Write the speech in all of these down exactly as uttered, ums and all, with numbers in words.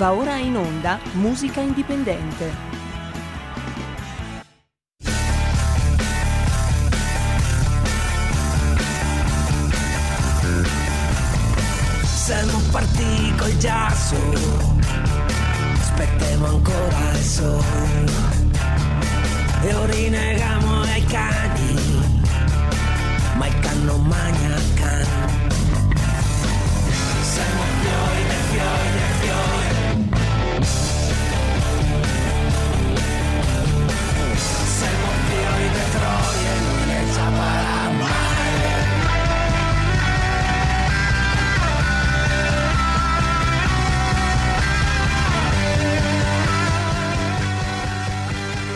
Va ora in onda Musica Indipendente. Siamo partiti col giasso, aspettiamo ancora il sole, e orinegamo ai cani, ma il canno magna il canno. Siamo fiori del fiori del fiori. Siamo fiori del troie, non ne saprà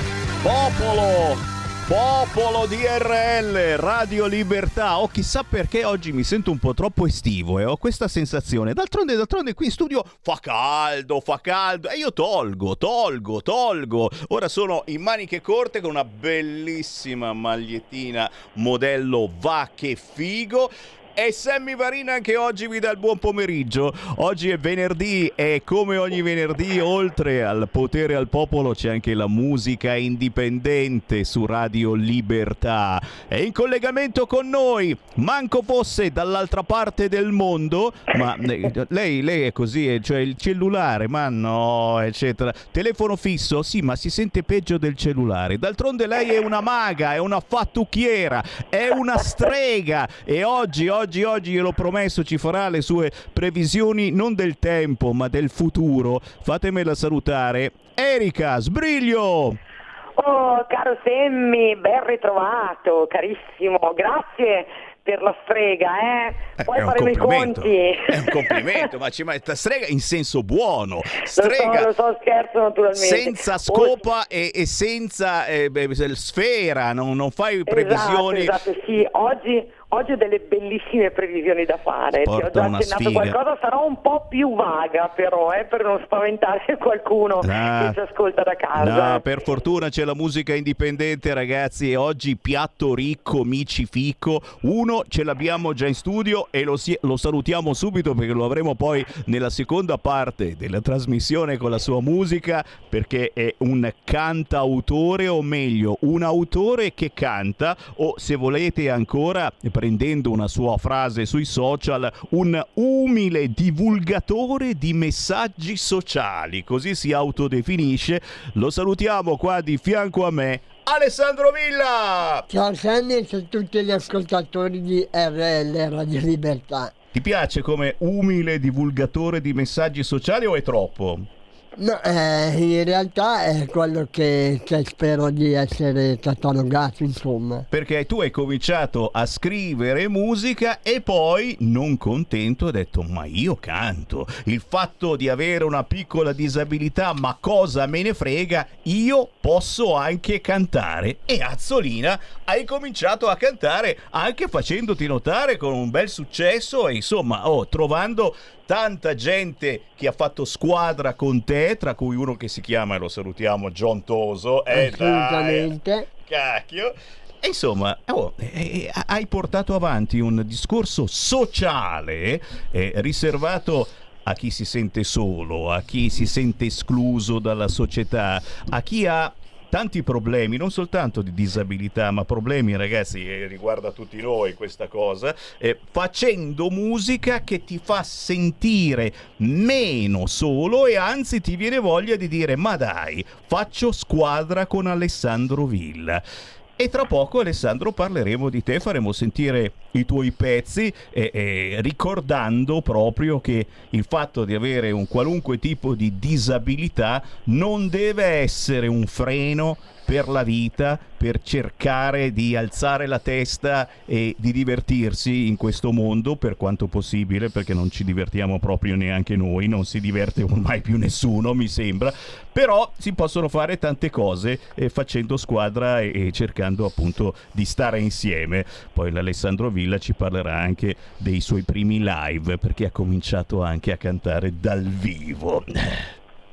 mai. Popolo! Popolo D R L, Radio Libertà. Oh, chissà perché oggi mi sento un po' troppo estivo e eh? ho questa sensazione. D'altronde, d'altronde qui in studio fa caldo, fa caldo e io tolgo, tolgo, tolgo. Ora sono in maniche corte con una bellissima magliettina modello Va che figo. E Sammy Varina anche oggi vi dà il buon pomeriggio. Oggi è venerdì e come ogni venerdì, oltre al potere al popolo, c'è anche la musica indipendente su Radio Libertà. È in collegamento con noi, manco fosse dall'altra parte del mondo, ma lei, lei è così, cioè il cellulare, ma no, eccetera. Telefono fisso, sì, ma si sente peggio del cellulare. D'altronde lei è una maga, è una fattucchiera, è una strega e oggi, oggi Oggi, oggi, gliel'ho promesso, ci farà le sue previsioni non del tempo ma del futuro. Fatemela salutare, Erika Sbriglio. Oh, caro Semmi, ben ritrovato, carissimo, grazie per la strega, eh? Poi faremo i conti. È un complimento, ma ci metta strega in senso buono. Strega. Lo so, lo so, scherzo naturalmente. Senza scopa oh, e, e senza eh, sfera, non, non fai previsioni. Esatto, esatto, sì, oggi, oggi ho delle bellissime previsioni da fare. Porta ti ho già accennato qualcosa, sarò un po' più vaga però, eh, per non spaventare qualcuno nah, che ci ascolta da casa. Nah, per fortuna c'è la musica indipendente, ragazzi, e oggi piatto ricco, mici fico, uno ce l'abbiamo già in studio e lo, si- lo salutiamo subito perché lo avremo poi nella seconda parte della trasmissione con la sua musica, perché è un cantautore, o meglio un autore che canta, o se volete ancora, prendendo una sua frase sui social, un umile divulgatore di messaggi sociali, così si autodefinisce. Lo salutiamo qua di fianco a me, Alessandro Villa! Ciao Sammy e ciao a tutti gli ascoltatori di R L Radio Libertà. Ti piace come umile divulgatore di messaggi sociali o è troppo? No, eh, in realtà è quello che, che spero di essere catalogato, insomma. Perché tu hai cominciato a scrivere musica e poi, non contento, hai detto ma io canto. Il fatto di avere una piccola disabilità, ma cosa me ne frega, io posso anche cantare. E azzolina, hai cominciato a cantare anche facendoti notare con un bel successo e insomma, oh, trovando tanta gente che ha fatto squadra con te, tra cui uno che si chiama, e lo salutiamo, John Toso. Eh, assolutamente. Dai, cacchio. E insomma, oh, eh, eh, hai portato avanti un discorso sociale eh, riservato a chi si sente solo, a chi si sente escluso dalla società, a chi ha tanti problemi, non soltanto di disabilità, ma problemi, ragazzi, eh, riguarda tutti noi questa cosa, eh, facendo musica che ti fa sentire meno solo e anzi ti viene voglia di dire ma dai, faccio squadra con Alessandro Villa. E tra poco, Alessandro, parleremo di te, faremo sentire i tuoi pezzi eh, eh, ricordando proprio che il fatto di avere un qualunque tipo di disabilità non deve essere un freno per la vita, per cercare di alzare la testa e di divertirsi in questo mondo per quanto possibile, perché non ci divertiamo proprio neanche noi, non si diverte ormai più nessuno, mi sembra, però si possono fare tante cose eh, facendo squadra e, e cercando appunto di stare insieme. Poi l'Alessandro Villa ci parlerà anche dei suoi primi live, perché ha cominciato anche a cantare dal vivo.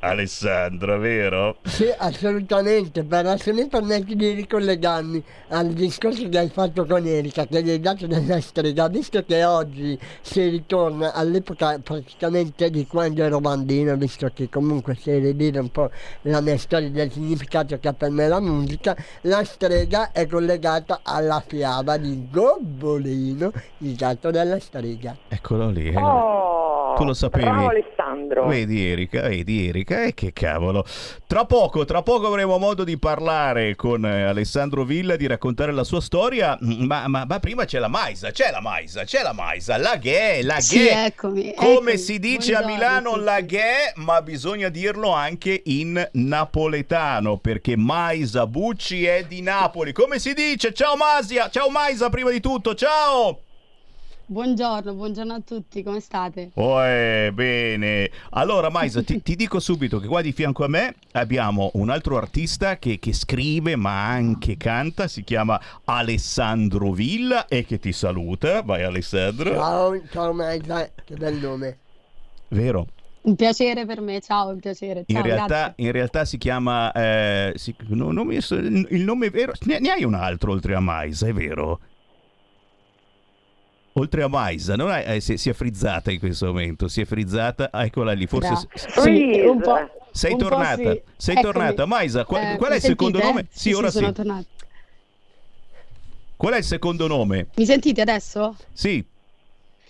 Alessandro, vero? Sì, assolutamente, però se mi permetti di ricollegarmi al discorso che hai fatto con Erika, che gli hai dato della strega, visto che oggi si ritorna all'epoca praticamente di quando ero bambino, visto che comunque si rivede un po' la mia storia del significato che ha per me la musica, la strega è collegata alla fiaba di Gobbolino, il gatto della strega. Eccolo lì, eh. Oh, tu lo sapevi. Bravo Alessandro. Vedi Erika, vedi Erika. E che cavolo, tra poco tra poco avremo modo di parlare con Alessandro Villa, di raccontare la sua storia, ma, ma, ma prima c'è la Maisa, c'è la Maisa, c'è la Maisa, la ghe, la ghe, sì, eccomi, come eccomi. Si dice buongiorno, a Milano sì. La ghe, ma bisogna dirlo anche in napoletano, perché Maisa Bucci è di Napoli, come si dice? Ciao Masia, ciao Maisa prima di tutto, ciao! Buongiorno, buongiorno a tutti, come state? Oh, eh, bene. Allora Maisa, ti, ti dico subito che qua di fianco a me abbiamo un altro artista che, che scrive ma anche canta, si chiama Alessandro Villa e che ti saluta. Vai Alessandro. Ciao, ciao Maisa, che bel nome. Vero? Un piacere per me, ciao, un piacere. Ciao, in, realtà, in realtà si chiama, eh, si, no, non mi, il nome è vero, ne, ne hai un altro oltre a Maisa, è vero? Oltre a Maisa, non è, eh, si, si è frizzata in questo momento, si è frizzata, ah, eccola lì, forse no. s- sì, un po', sei un tornata, po sì. sei Eccomi. tornata, Maisa, qual, eh, qual è il sentite? secondo nome? Sì, sì ora sì. Sono tornata. Qual è il secondo nome? Mi sentite adesso? Sì.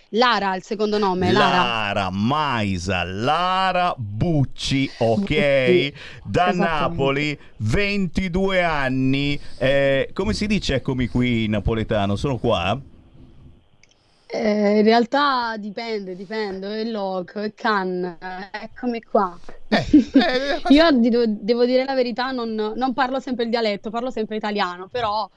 Lara, il secondo nome, Lara. Lara, Maisa, Lara Bucci, ok? Da Napoli, ventidue anni, eh, come si dice eccomi qui in napoletano, sono qua? Eh, in realtà dipende, dipende, è loco, è can, eccomi qua. Eh, eh, Io devo, devo dire la verità, non, non parlo sempre il dialetto, parlo sempre italiano, però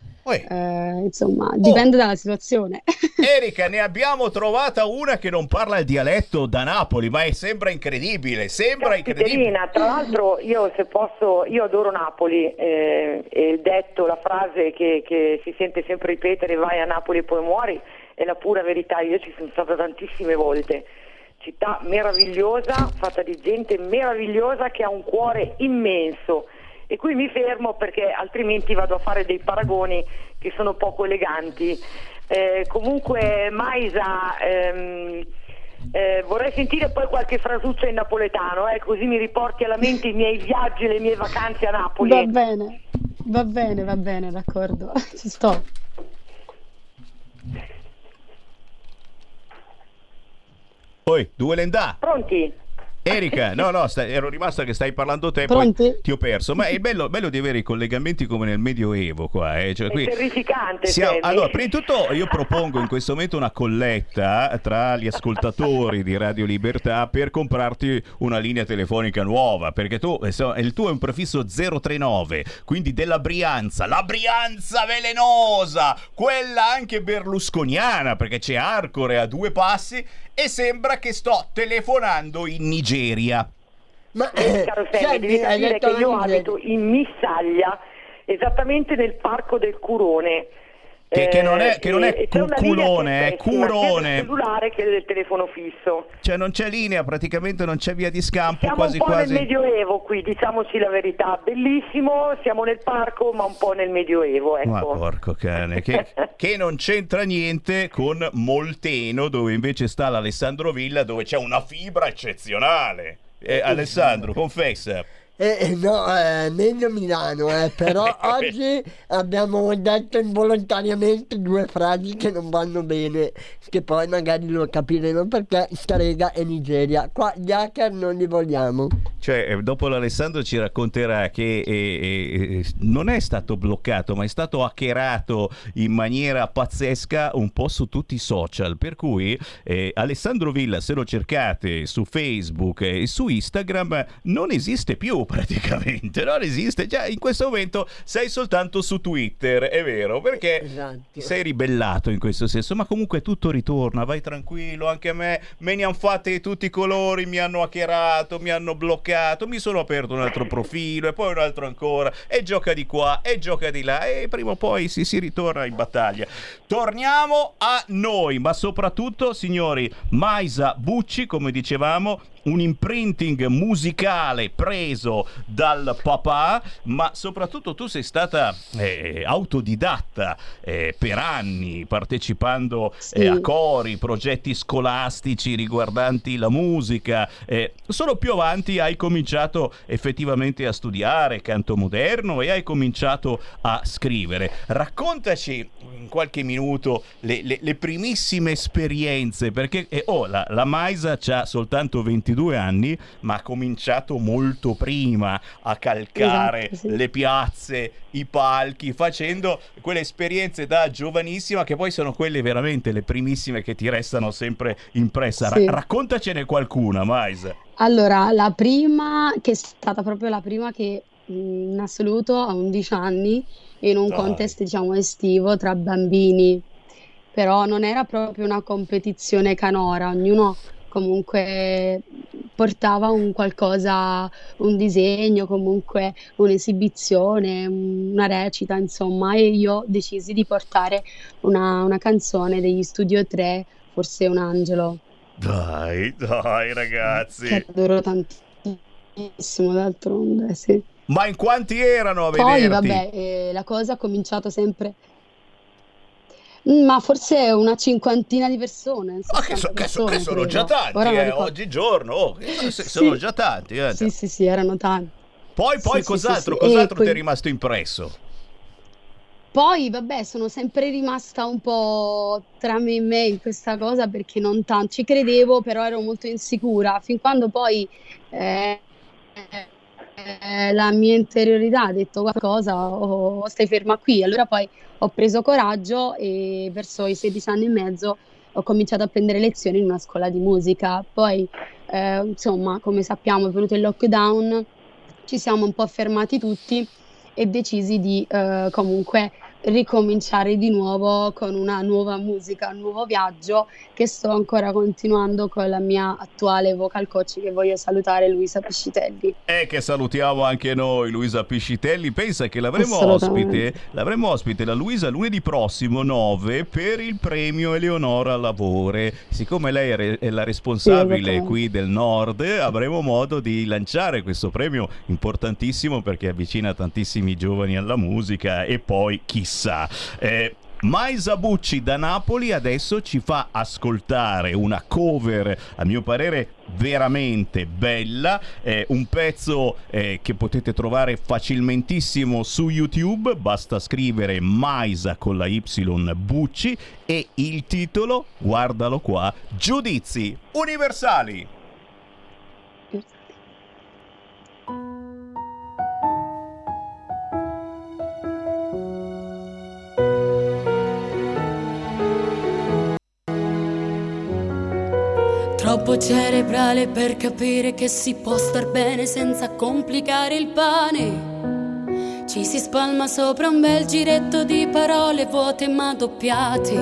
eh, insomma dipende oh. dalla situazione. Erika, ne abbiamo trovata una che non parla il dialetto da Napoli, ma è, sembra incredibile, sembra incredibile. Tra l'altro io se posso, io adoro Napoli, eh, e detto la frase che, che si sente sempre ripetere, vai a Napoli e poi muori, è la pura verità, io ci sono stata tantissime volte, città meravigliosa, fatta di gente meravigliosa che ha un cuore immenso, e qui mi fermo perché altrimenti vado a fare dei paragoni che sono poco eleganti. Eh, comunque Maisa, ehm, eh, vorrei sentire poi qualche frasuccia in napoletano, eh, così mi riporti alla mente i miei viaggi e le mie vacanze a Napoli. Va bene, va bene, va bene, d'accordo, ci sto. Poi, due lendà. Pronti? Erika, no, no, sta, ero rimasta che stai parlando te, pronti? Poi ti ho perso. Ma è bello, bello di avere i collegamenti come nel Medioevo qua. Eh. Cioè, qui è terrificante. Siamo, allora, prima di tutto io propongo in questo momento una colletta tra gli ascoltatori di Radio Libertà per comprarti una linea telefonica nuova, perché tu il tuo è un prefisso zero trentanove, quindi della Brianza, la Brianza velenosa, quella anche berlusconiana, perché c'è Arcore a due passi, e sembra che sto telefonando in Nigeria. Ma eh, caro Sammy, devi capire che io abito in Missaglia, esattamente nel parco del Curone. Che, che non è, che non è cu- culone, è Curone. C'è il cellulare che è del telefono fisso. Cioè non c'è linea, praticamente non c'è via di scampo. Siamo quasi, un po' quasi nel Medioevo qui, diciamoci la verità. Bellissimo, siamo nel parco ma un po' nel Medioevo, ecco. Ma porco cane, che, che non c'entra niente con Molteno, dove invece sta l'Alessandro Villa, dove c'è una fibra eccezionale. Eh, Alessandro, confessa. Eh, no, eh, meglio Milano, eh, però oggi abbiamo detto involontariamente due frasi che non vanno bene, che poi magari lo capiremo perché strega e Nigeria, qua gli hacker non li vogliamo. Cioè, dopo l'Alessandro ci racconterà che eh, eh, non è stato bloccato, ma è stato hackerato in maniera pazzesca un po' su tutti i social, per cui eh, Alessandro Villa, se lo cercate su Facebook e eh, su Instagram, non esiste più. Praticamente non esiste già in questo momento, sei soltanto su Twitter, è vero, perché esatto. Ti sei ribellato in questo senso, ma comunque tutto ritorna, vai tranquillo, anche a me me ne hanno fatte di tutti i colori, mi hanno hackerato, mi hanno bloccato, mi sono aperto un altro profilo e poi un altro ancora, e gioca di qua e gioca di là, e prima o poi si, si ritorna in battaglia. Torniamo a noi, ma soprattutto signori, Maisa Bucci, come dicevamo, un imprinting musicale preso dal papà, ma soprattutto tu sei stata eh, autodidatta eh, per anni, partecipando sì. eh, a cori, progetti scolastici riguardanti la musica. Eh, solo più avanti hai cominciato effettivamente a studiare canto moderno e hai cominciato a scrivere. Raccontaci in qualche minuto le, le, le primissime esperienze, perché eh, oh, la, la Maisa c'ha soltanto ventidue anni, ma ha cominciato molto prima a calcare esatto, sì. le piazze, i palchi, facendo quelle esperienze da giovanissima che poi sono quelle veramente le primissime che ti restano sempre impressa. Ra- sì. Raccontacene qualcuna, Maisa. Allora, la prima, che è stata proprio la prima che in assoluto a undici anni, in un Dai. contest diciamo estivo tra bambini, però non era proprio una competizione canora, ognuno comunque portava un qualcosa, un disegno, comunque un'esibizione, una recita, insomma, e io decisi di portare una, una canzone degli Studio tre, Forse un angelo. Dai, dai ragazzi! Che adoro tantissimo, d'altronde, sì. Ma in quanti erano a vederti? Poi vabbè, eh, la cosa ha cominciato sempre... Ma forse una cinquantina di persone. Ah, che, so, che, so, persone, che sono già tanti, eh, oggigiorno. Oh, sì. Sono già tanti. Eh. Sì, sì, sì, erano tanti. Poi, poi sì, cos'altro, sì, sì. cos'altro poi... ti è rimasto impresso? Poi, vabbè, sono sempre rimasta un po' tra me e me in questa cosa, perché non tanto ci credevo, però ero molto insicura. Fin quando poi eh, eh, la mia interiorità ha detto qualcosa, o oh, stai ferma qui. Allora poi ho preso coraggio e verso i sedici anni e mezzo ho cominciato a prendere lezioni in una scuola di musica. Poi, eh, insomma, come sappiamo, è venuto il lockdown, ci siamo un po' fermati tutti e decisi di eh, comunque ricominciare di nuovo con una nuova musica, un nuovo viaggio che sto ancora continuando con la mia attuale vocal coach, che voglio salutare, Luisa Piscitelli. E che salutiamo anche noi, Luisa Piscitelli. Pensa che l'avremo ospite, l'avremo ospite la Luisa lunedì prossimo nove per il premio Eleonora Lavore. Siccome lei è, re- è la responsabile sì, qui del Nord, avremo modo di lanciare questo premio importantissimo, perché avvicina tantissimi giovani alla musica e poi chissà. Eh, Maisa Bucci da Napoli adesso ci fa ascoltare una cover, a mio parere veramente bella, eh, un pezzo eh, che potete trovare facilmentissimo su YouTube, basta scrivere Maisa con la Y Bucci, e il titolo, guardalo qua, Giudizi Universali. Troppo cerebrale per capire che si può star bene senza complicare il pane. Ci si spalma sopra un bel giretto di parole vuote ma doppiate.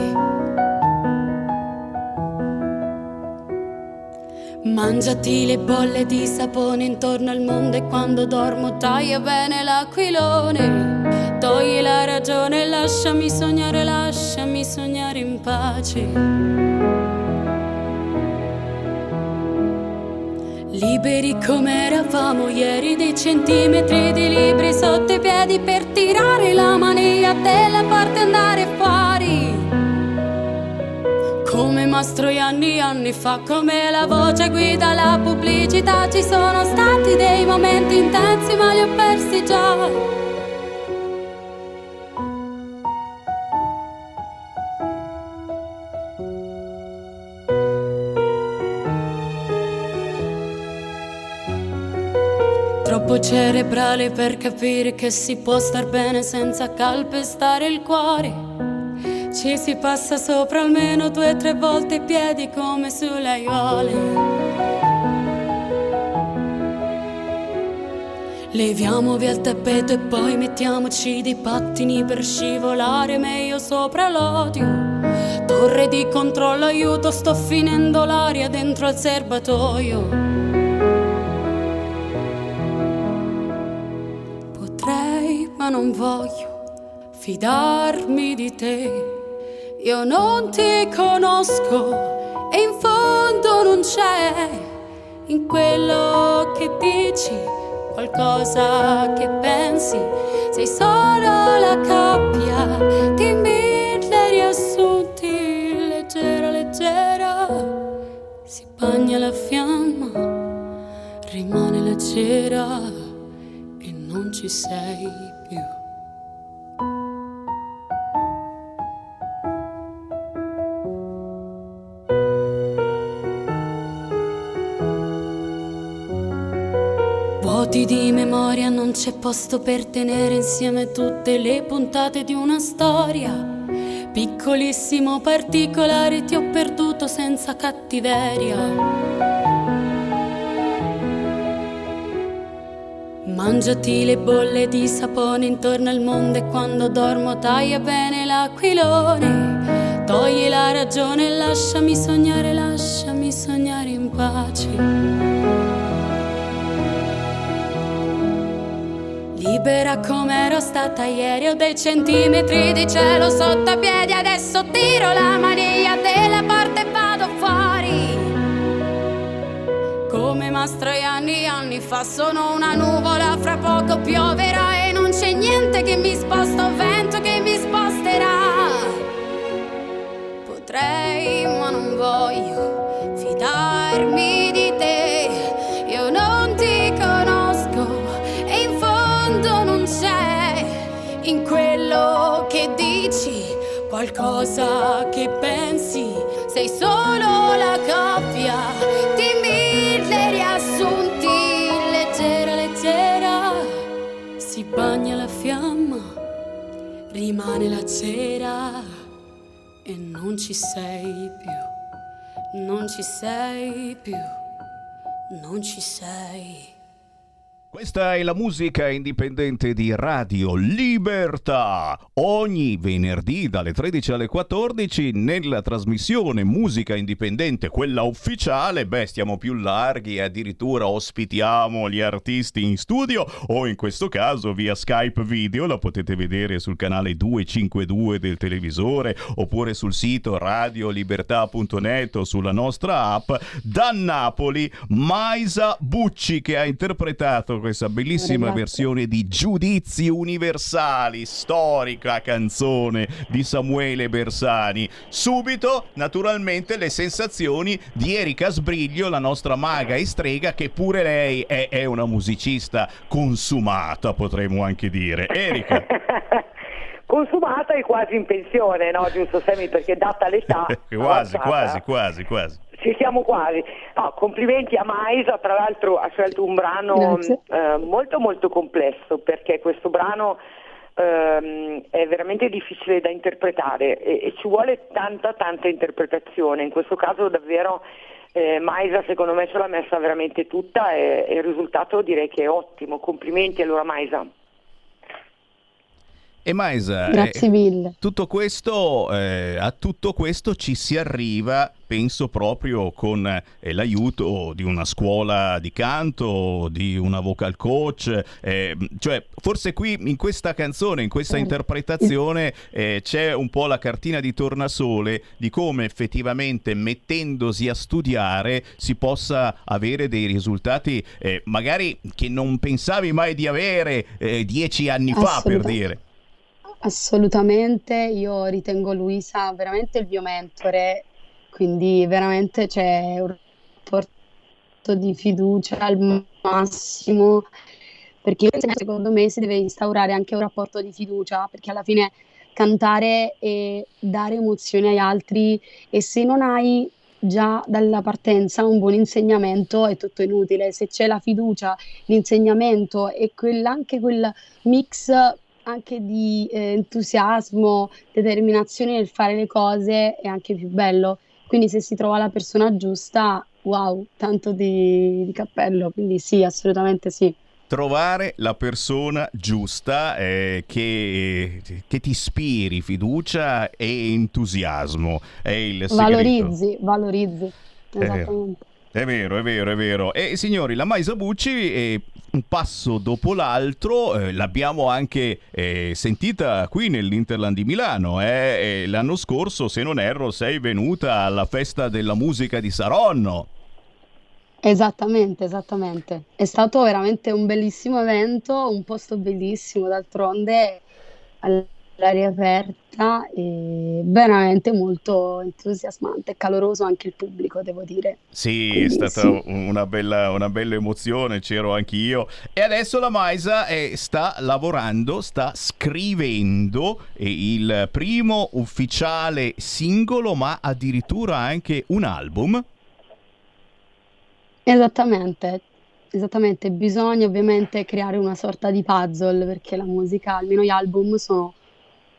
Mangiati le bolle di sapone intorno al mondo, e quando dormo taglia bene l'aquilone. Togli la ragione e lasciami sognare, lasciami sognare in pace. Liberi come eravamo ieri, dei centimetri di libri sotto i piedi per tirare la mania della parte e andare fuori. Come Mastroianni anni fa, come la voce guida la pubblicità. Ci sono stati dei momenti intensi ma li ho persi già. Cerebrale per capire che si può star bene senza calpestare il cuore. Ci si passa sopra almeno due o tre volte i piedi come sulle aiuole. Leviamo via il tappeto e poi mettiamoci dei pattini per scivolare meglio sopra l'odio. Torre di controllo, aiuto, sto finendo l'aria dentro al serbatoio. Ma non voglio fidarmi di te, io non ti conosco e in fondo non c'è in quello che dici, qualcosa che pensi, sei solo la cappia di mille riassunti, leggera, leggera, si bagna la fiamma, rimane la cera e non ci sei più. Di memoria non c'è posto per tenere insieme tutte le puntate di una storia. Piccolissimo particolare, ti ho perduto senza cattiveria. Mangiati le bolle di sapone intorno al mondo e quando dormo taglia bene l'aquilone. Togli la ragione e lasciami sognare, lasciami sognare in pace. Libera com'ero stata ieri, ho dei centimetri di cielo sotto ai piedi, adesso tiro la maniglia della porta e vado fuori. Come Mastroianni anni fa sono una nuvola, fra poco pioverà e non c'è niente che mi sposta, o vento che mi sposterà. Potrei ma non voglio fidarmi di te, io non ti conosco. Non c'è in quello che dici, qualcosa che pensi, sei solo la coppia di mille riassunti, leggera, leggera, si bagna la fiamma, rimane la cera e non ci sei più, non ci sei più, non ci sei. Questa è la musica indipendente di Radio Libertà. Ogni venerdì dalle tredici alle quattordici nella trasmissione Musica Indipendente, quella ufficiale, beh, stiamo più larghi e addirittura ospitiamo gli artisti in studio o in questo caso via Skype video, la potete vedere sul canale duecentocinquantadue del televisore oppure sul sito radio libertà punto net o sulla nostra app. Da Napoli Maisa Bucci, che ha interpretato questa bellissima versione di Giudizi Universali, storica canzone di Samuele Bersani. Subito, naturalmente, le sensazioni di Erika Sbriglio, la nostra maga e strega, che pure lei è, è una musicista consumata, potremmo anche dire. Erika. Consumata e quasi in pensione, no? Giusto, Sammy, perché data l'età... quasi, quasi, quasi, quasi. Ci siamo quasi. No, complimenti a Maisa, tra l'altro ha scelto un brano eh, molto molto complesso, perché questo brano eh, è veramente difficile da interpretare e, e ci vuole tanta tanta interpretazione. In questo caso davvero eh, Maisa secondo me ce l'ha messa veramente tutta e, e il risultato direi che è ottimo. Complimenti allora Maisa. E Maisa, grazie mille. Tutto questo, eh, a tutto questo ci si arriva, penso, proprio con eh, l'aiuto di una scuola di canto, di una vocal coach, eh, cioè forse qui in questa canzone, in questa interpretazione eh, c'è un po' la cartina di tornasole di come effettivamente mettendosi a studiare si possa avere dei risultati eh, magari che non pensavi mai di avere eh, dieci anni fa, per dire. Assolutamente, io ritengo Luisa veramente il mio mentore, quindi veramente c'è un rapporto di fiducia al massimo, perché secondo me si deve instaurare anche un rapporto di fiducia, perché alla fine cantare e dare emozioni agli altri, e se non hai già dalla partenza un buon insegnamento è tutto inutile. Se c'è la fiducia, l'insegnamento e quel, anche quel mix anche di eh, entusiasmo, determinazione nel fare le cose, è anche più bello. Quindi se si trova la persona giusta, wow, tanto di, di cappello, quindi sì, assolutamente sì. Trovare la persona giusta eh, che, che ti ispiri fiducia e entusiasmo è il segreto. Valorizzi, valorizzi, esattamente. Eh, è vero, è vero, è vero. E signori, la Maisa Bucci è... un passo dopo l'altro, eh, l'abbiamo anche eh, sentita qui nell'Interland di Milano, eh? L'anno scorso, se non erro, sei venuta alla festa della musica di Saronno. Esattamente, esattamente. È stato veramente un bellissimo evento, un posto bellissimo, d'altronde all'aria aperta e veramente molto entusiasmante e caloroso anche il pubblico, devo dire. Sì, quindi, è stata sì. una bella una bella emozione, c'ero anch'io. E adesso la Maisa è, sta lavorando, sta scrivendo il primo ufficiale singolo, ma addirittura anche un album. Esattamente, esattamente, bisogna ovviamente creare una sorta di puzzle, perché la musica, almeno gli album, sono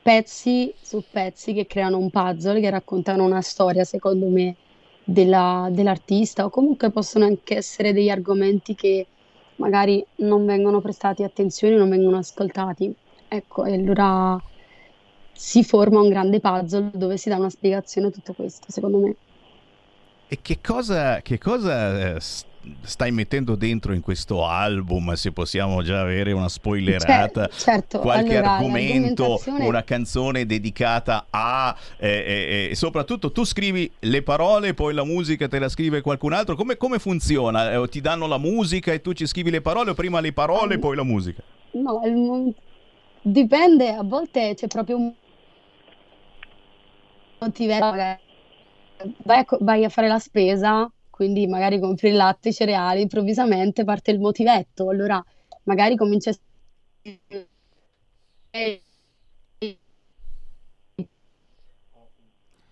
pezzi su pezzi che creano un puzzle, che raccontano una storia, secondo me, della, dell'artista, o comunque possono anche essere degli argomenti che magari non vengono prestati attenzione, non vengono ascoltati. Ecco, e allora si forma un grande puzzle dove si dà una spiegazione a tutto questo, secondo me. E che cosa, che cosa stai mettendo dentro in questo album, se possiamo già avere una spoilerata? C'è, certo. Qualche allora, argomento, una canzone dedicata a... Eh, eh, soprattutto tu scrivi le parole, poi la musica te la scrive qualcun altro. Come, come funziona? Eh, ti danno la musica e tu ci scrivi le parole, o prima le parole e um, poi la musica? No, il, dipende, a volte c'è proprio un... Non ti vedo... Vai a, vai a fare la spesa, quindi magari compri il latte, i cereali, improvvisamente parte il motivetto, allora magari comincia a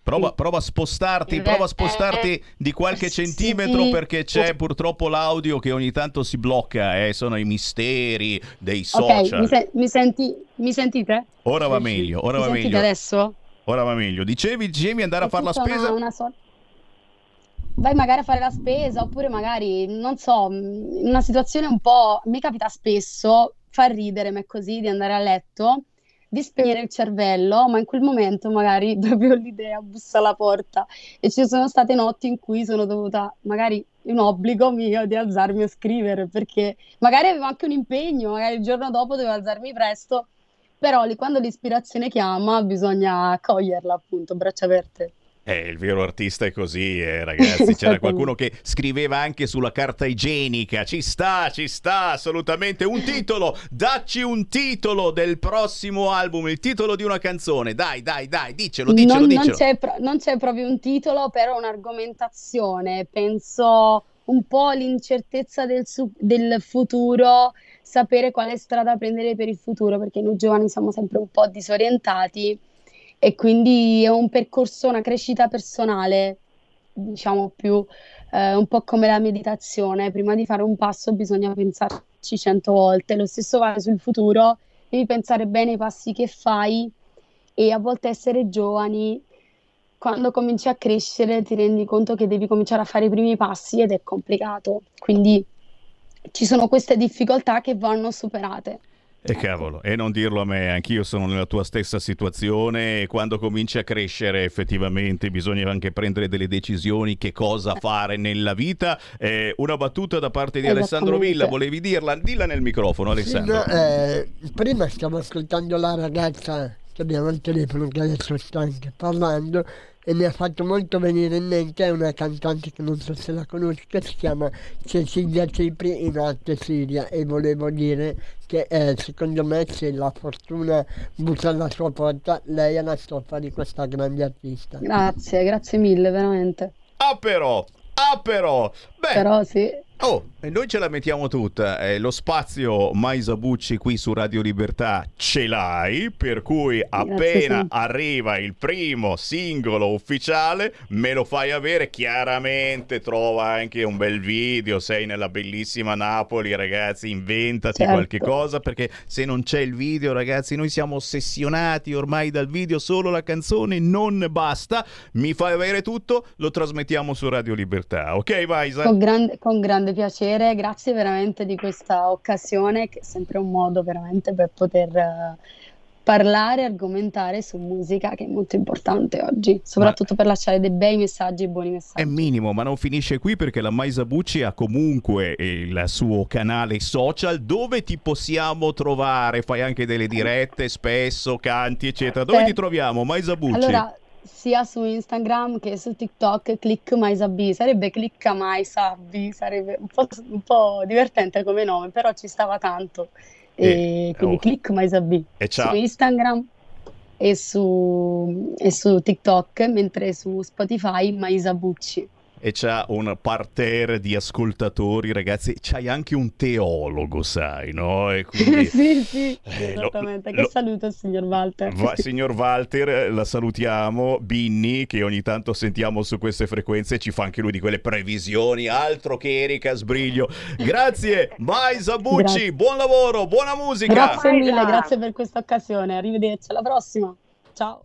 prova, prova a spostarti prova a spostarti di qualche centimetro, perché c'è purtroppo l'audio che ogni tanto si blocca, eh? Sono i misteri dei social. Okay, mi, se- mi, senti- mi sentite? Ora va meglio, ora mi va sentite meglio adesso? Ora va meglio. Dicevi, dicevi andare è a fare la spesa? Una, una so- Vai magari a fare la spesa, oppure magari, non so, in una situazione un po'... Mi capita spesso, fa ridere, ma è così, di andare a letto, di spegnere il cervello, ma in quel momento magari proprio l'idea bussa alla porta. E ci sono state notti in cui sono dovuta, magari un obbligo mio, di alzarmi a scrivere, perché magari avevo anche un impegno, magari il giorno dopo dovevo alzarmi presto, però quando l'ispirazione chiama bisogna coglierla, appunto, braccia aperte. Eh, il vero artista è così, eh, ragazzi. C'era qualcuno che scriveva anche sulla carta igienica. Ci sta, ci sta, assolutamente. Un titolo, dacci un titolo del prossimo album, il titolo di una canzone. Dai, dai, dai, dicelo, dicelo, non, dicelo. Non c'è, pro- non c'è proprio un titolo, però un'argomentazione. Penso un po' l'incertezza del, su- del futuro, sapere quale strada prendere per il futuro, perché noi giovani siamo sempre un po' disorientati, e quindi è un percorso, una crescita personale, diciamo più eh, un po' come la meditazione: prima di fare un passo bisogna pensarci cento volte. Lo stesso vale sul futuro, devi pensare bene ai passi che fai, e a volte essere giovani, quando cominci a crescere ti rendi conto che devi cominciare a fare i primi passi ed è complicato, quindi ci sono queste difficoltà che vanno superate. E cavolo, e non dirlo a me, anch'io sono nella tua stessa situazione. Quando cominci a crescere effettivamente bisogna anche prendere delle decisioni, che cosa fare nella vita. Eh, una battuta da parte di Alessandro Villa, volevi dirla? Dilla nel microfono, Alessandro. Sì, no, eh, prima stiamo ascoltando la ragazza che abbiamo al telefono, che adesso sta anche parlando, e mi ha fatto molto venire in mente una cantante che non so se la conosco, si chiama Cecilia Cipri, in arte Siria, e volevo dire che eh, secondo me, se la fortuna bussa alla sua porta, lei è la stoffa di questa grande artista. Grazie, grazie mille, veramente. Ah però, ah però, beh, però sì. Oh, e noi ce la mettiamo tutta, eh, lo spazio Maisa Bucci qui su Radio Libertà ce l'hai, per cui appena arriva il primo singolo ufficiale me lo fai avere, chiaramente trova anche un bel video, sei nella bellissima Napoli, ragazzi, inventati certo. qualche cosa, perché se non c'è il video, ragazzi, noi siamo ossessionati ormai dal video, solo la canzone non basta, mi fai avere tutto, lo trasmettiamo su Radio Libertà, ok Maisa? Con grande, con grande piacere, grazie veramente di questa occasione, che è sempre un modo veramente per poter uh, parlare, argomentare su musica, che è molto importante oggi, soprattutto ma... per lasciare dei bei messaggi e buoni messaggi. È minimo, ma non finisce qui, perché la Maisa Bucci ha comunque il suo canale social. Dove ti possiamo trovare? Fai anche delle dirette spesso, canti eccetera, dove Beh, ti troviamo Maisa Bucci? Allora, sia su Instagram che su TikTok, Click Maisa B, sarebbe Clicca Maisa B, sarebbe un po', un po' divertente come nome, però ci stava tanto, e, e quindi oh. Click Maisa B e su Instagram e su, e su TikTok, mentre su Spotify Maisa Bucci. E c'ha un parterre di ascoltatori, ragazzi, c'hai anche un teologo, sai, no? E quindi... sì, sì, eh, esattamente, lo, che lo... saluto il signor Walter. Va, signor Walter, la salutiamo, Binni, che ogni tanto sentiamo su queste frequenze, ci fa anche lui di quelle previsioni, altro che Erika Sbriglio. Grazie, Maisa Bucci, grazie. Buon lavoro, buona musica! Grazie mille, grazie per questa occasione, arrivederci, alla prossima, ciao!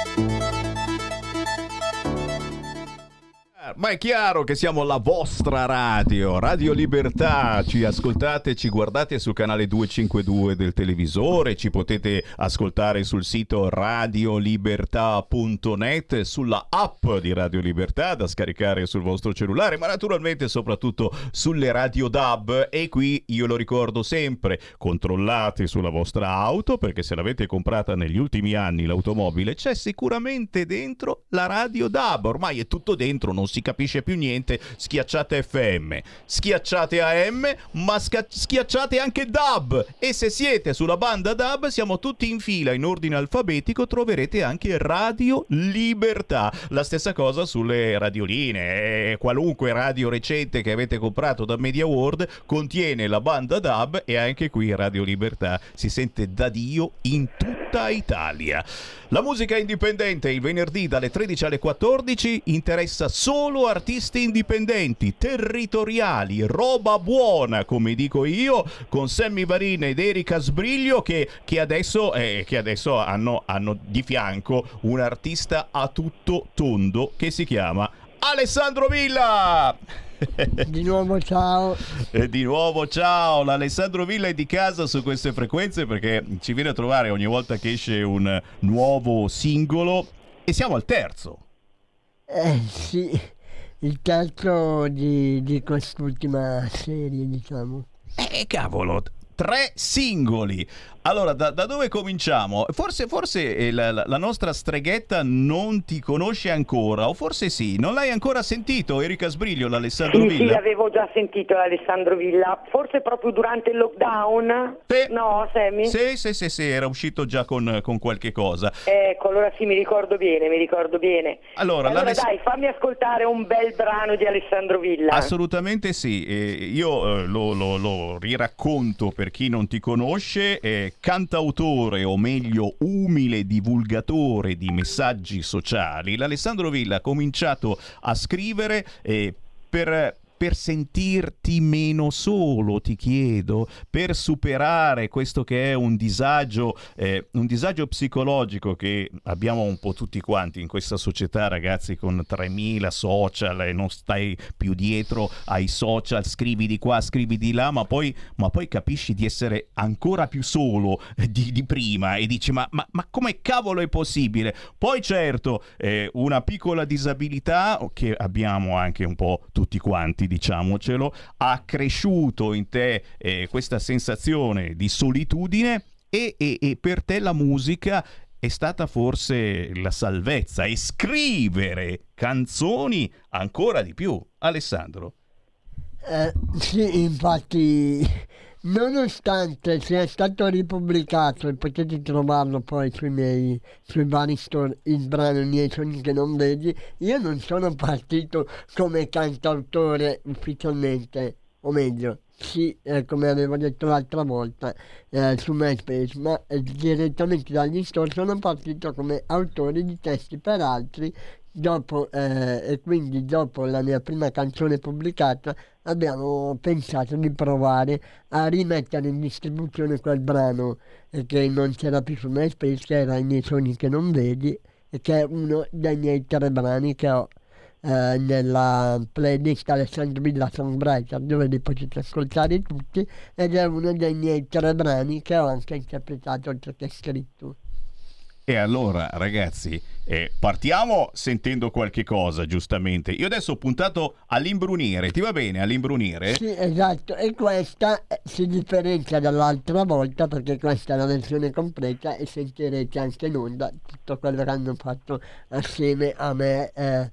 Ma è chiaro che siamo la vostra radio, Radio Libertà, ci ascoltate, ci guardate sul canale duecentocinquantadue del televisore, ci potete ascoltare sul sito radio libertà punto net, sulla app di Radio Libertà da scaricare sul vostro cellulare, ma naturalmente soprattutto sulle radio D A B. E qui io lo ricordo sempre, controllate sulla vostra auto, perché se l'avete comprata negli ultimi anni l'automobile c'è sicuramente dentro la radio D A B, ormai è tutto dentro, non si capisce più niente. Schiacciate F M, schiacciate A M, ma sca- schiacciate anche D A B, e se siete sulla banda D A B siamo tutti in fila in ordine alfabetico, troverete anche Radio Libertà. La stessa cosa sulle radioline, eh, qualunque radio recente che avete comprato da Media World contiene la banda D A B, e anche qui Radio Libertà si sente da Dio in tutta Italia. La musica indipendente il venerdì dalle tredici alle quattordici interessa solo Solo artisti indipendenti, territoriali, roba buona, come dico io, con Sammy Varina ed Erika Sbriglio, che, che adesso, eh, che adesso hanno, hanno di fianco un artista a tutto tondo che si chiama Alessandro Villa. Di nuovo ciao. E di nuovo ciao, l'Alessandro Villa è di casa su queste frequenze, perché ci viene a trovare ogni volta che esce un nuovo singolo, e siamo al terzo. Eh sì, il terzo di, di quest'ultima serie, diciamo. Eh cavolo, tre singoli. Allora, da, da dove cominciamo? Forse, forse la, la nostra streghetta non ti conosce ancora, o forse sì, non l'hai ancora sentito, Erika Sbriglio, l'Alessandro sì, Villa? Sì, l'avevo già sentito l'Alessandro Villa, forse proprio durante il lockdown, sì. No, Sammy? Sì, sì, sì, sì, era uscito già con, con qualche cosa. Ecco, allora sì, mi ricordo bene, mi ricordo bene. Allora, allora dai, fammi ascoltare un bel brano di Alessandro Villa. Assolutamente sì, eh, io eh, lo, lo, lo riracconto per chi non ti conosce, eh, cantautore, o meglio umile divulgatore di messaggi sociali. L'Alessandro Villa ha cominciato a scrivere eh, per... per sentirti meno solo, ti chiedo, per superare questo che è un disagio, eh, un disagio psicologico che abbiamo un po' tutti quanti in questa società, ragazzi, con tremila social, e non stai più dietro ai social, scrivi di qua, scrivi di là, ma poi, ma poi capisci di essere ancora più solo di, di prima, e dici ma, ma, ma come cavolo è possibile? Poi certo, eh, una piccola disabilità che abbiamo anche un po' tutti quanti, diciamocelo, ha cresciuto in te eh, questa sensazione di solitudine e, e, e per te la musica è stata forse la salvezza, e scrivere canzoni ancora di più, Alessandro. Eh, sì, infatti, nonostante sia stato ripubblicato e potete trovarlo poi sui miei sui vari store, il brano Miei sogni che non vedi, io non sono partito come cantautore ufficialmente, o meglio, sì, eh, come avevo detto l'altra volta eh, su MySpace, ma eh, direttamente dagli store sono partito come autore di testi per altri. Dopo, eh, e quindi dopo la mia prima canzone pubblicata abbiamo pensato di provare a rimettere in distribuzione quel brano che non c'era più su MySpace, che era I miei sogni che non vedi, e che è uno dei miei tre brani che ho eh, nella playlist Alessandro Villa Songwriter, dove li potete ascoltare tutti, ed è uno dei miei tre brani che ho anche interpretato oltre che scritto. E allora ragazzi eh, partiamo sentendo qualche cosa, giustamente. Io adesso ho puntato all'imbrunire, ti va bene all'imbrunire? Sì, esatto, e questa si differenzia dall'altra volta perché questa è la versione completa e sentirete anche in onda tutto quello che hanno fatto assieme a me eh,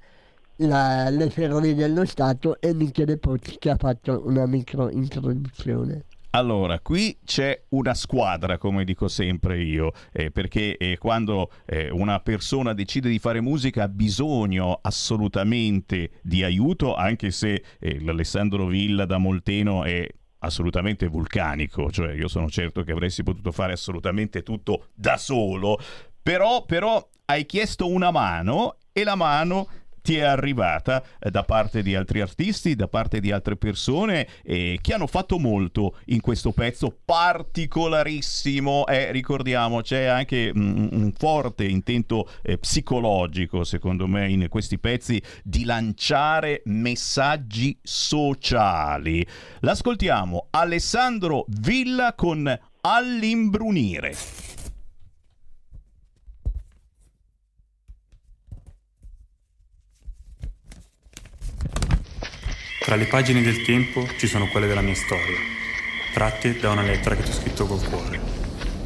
la, le Ferrovie dello Stato e Michele Pozzi, che ha fatto una micro introduzione. Allora, qui c'è una squadra, come dico sempre io, eh, perché eh, quando eh, una persona decide di fare musica ha bisogno assolutamente di aiuto, anche se eh, l'Alessandro Villa da Molteno è assolutamente vulcanico, cioè io sono certo che avresti potuto fare assolutamente tutto da solo, però, però hai chiesto una mano e la mano ti è arrivata da parte di altri artisti, da parte di altre persone eh, che hanno fatto molto in questo pezzo particolarissimo. Eh, ricordiamo, c'è anche mh, un forte intento eh, psicologico, secondo me, in questi pezzi, di lanciare messaggi sociali. L'ascoltiamo, Alessandro Villa con All'imbrunire. Tra le pagine del tempo ci sono quelle della mia storia, tratte da una lettera che ti ho scritto col cuore.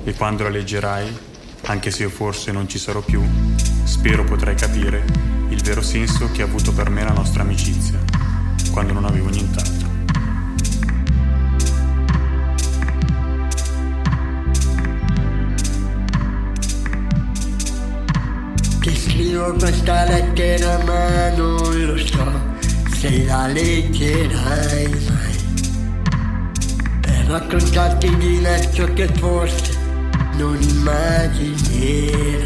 E quando la leggerai, anche se io forse non ci sarò più, spero potrai capire il vero senso che ha avuto per me la nostra amicizia, quando non avevo nient'altro. Ti scrivo questa lettera ma non lo so se la leggerai mai, per raccontarti di me ciò che forse non immaginerai.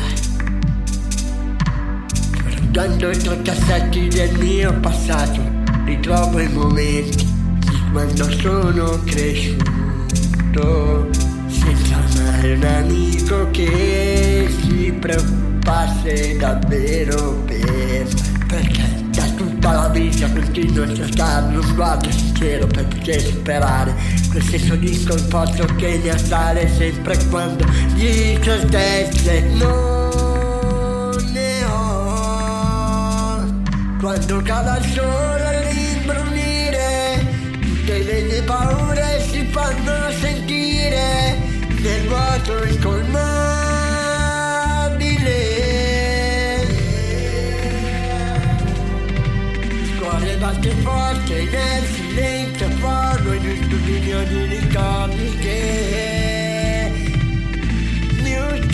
Guardando tra cassetti del mio passato ritrovo i momenti di quando sono cresciuto, senza mai un amico che si preoccupasse davvero per me, perché da tutta la vita continuo a cercare uno sguardo sincero per poter superare quel senso di sconforto che mi assale sempre quando di certezze non ne ho. Quando cala il sole all'imbrunire tutte le mie paure si fanno sentire nel vuoto incolmabile. Le batte forte nel silenzio forno in un studio di ricordi che mi uccidono.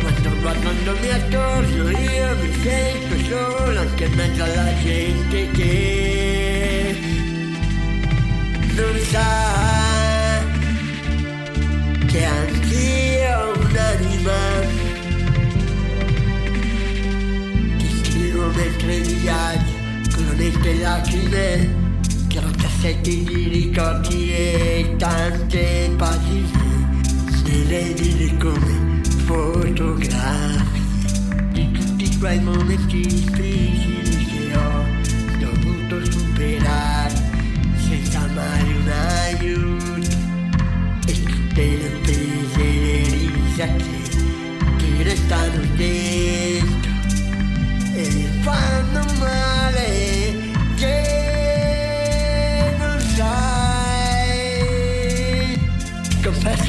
Quando guardandomi attorno io mi sento solo anche in mezzo alla gente che non sa che anch'io ho un'anima. Mentre viaggio con le tue lacrime tra cassetti di ricordi e tante pagine delle vite come fotografie di tutti quei momenti difficili che ho dovuto superare senza mai un aiuto, e tutte le prese e le risate che restano dentro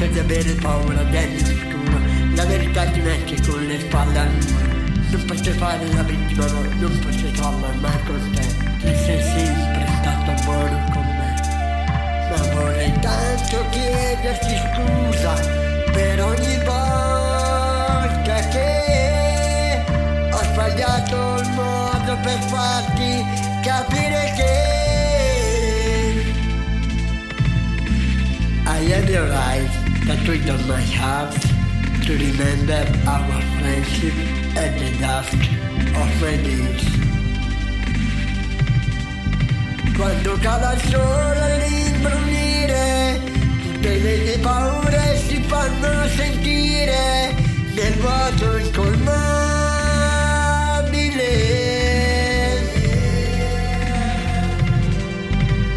faccia di avere paura della sfortuna. La verità ti mette con le spalle al muro. Non posso fare la vittima, no, non posso farla mai con te. Che sei sempre stato buono con me. Ma vorrei tanto chiederti scusa per ogni volta che ho sbagliato il modo per farti capire che I have your eyes that we don't my heart to remember our friendship at the dusk of my days. Quando cala il sole all'imbrunire, tutte le mie paure si fanno sentire nel vuoto incolmabile.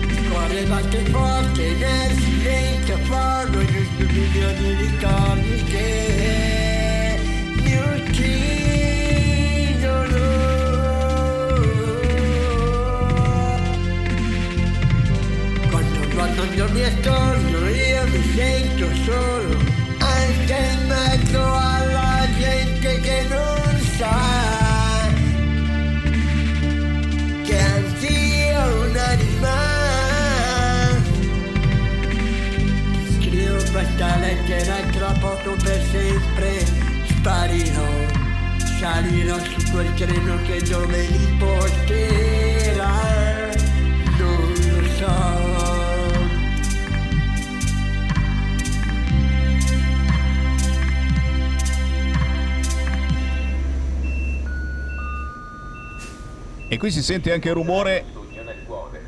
Il cuore batte forte nel silenzio fanno giusto milioni di ricordi che mi uccidono. Quando guardo il mio attorno io mi sento solo, anche in mezzo alla gente che non sa che anch'io un'anima. Questa lettera tra poco per sempre sparirò, salirò su quel treno che dove mi porterà, non lo so. E qui si sente anche il rumore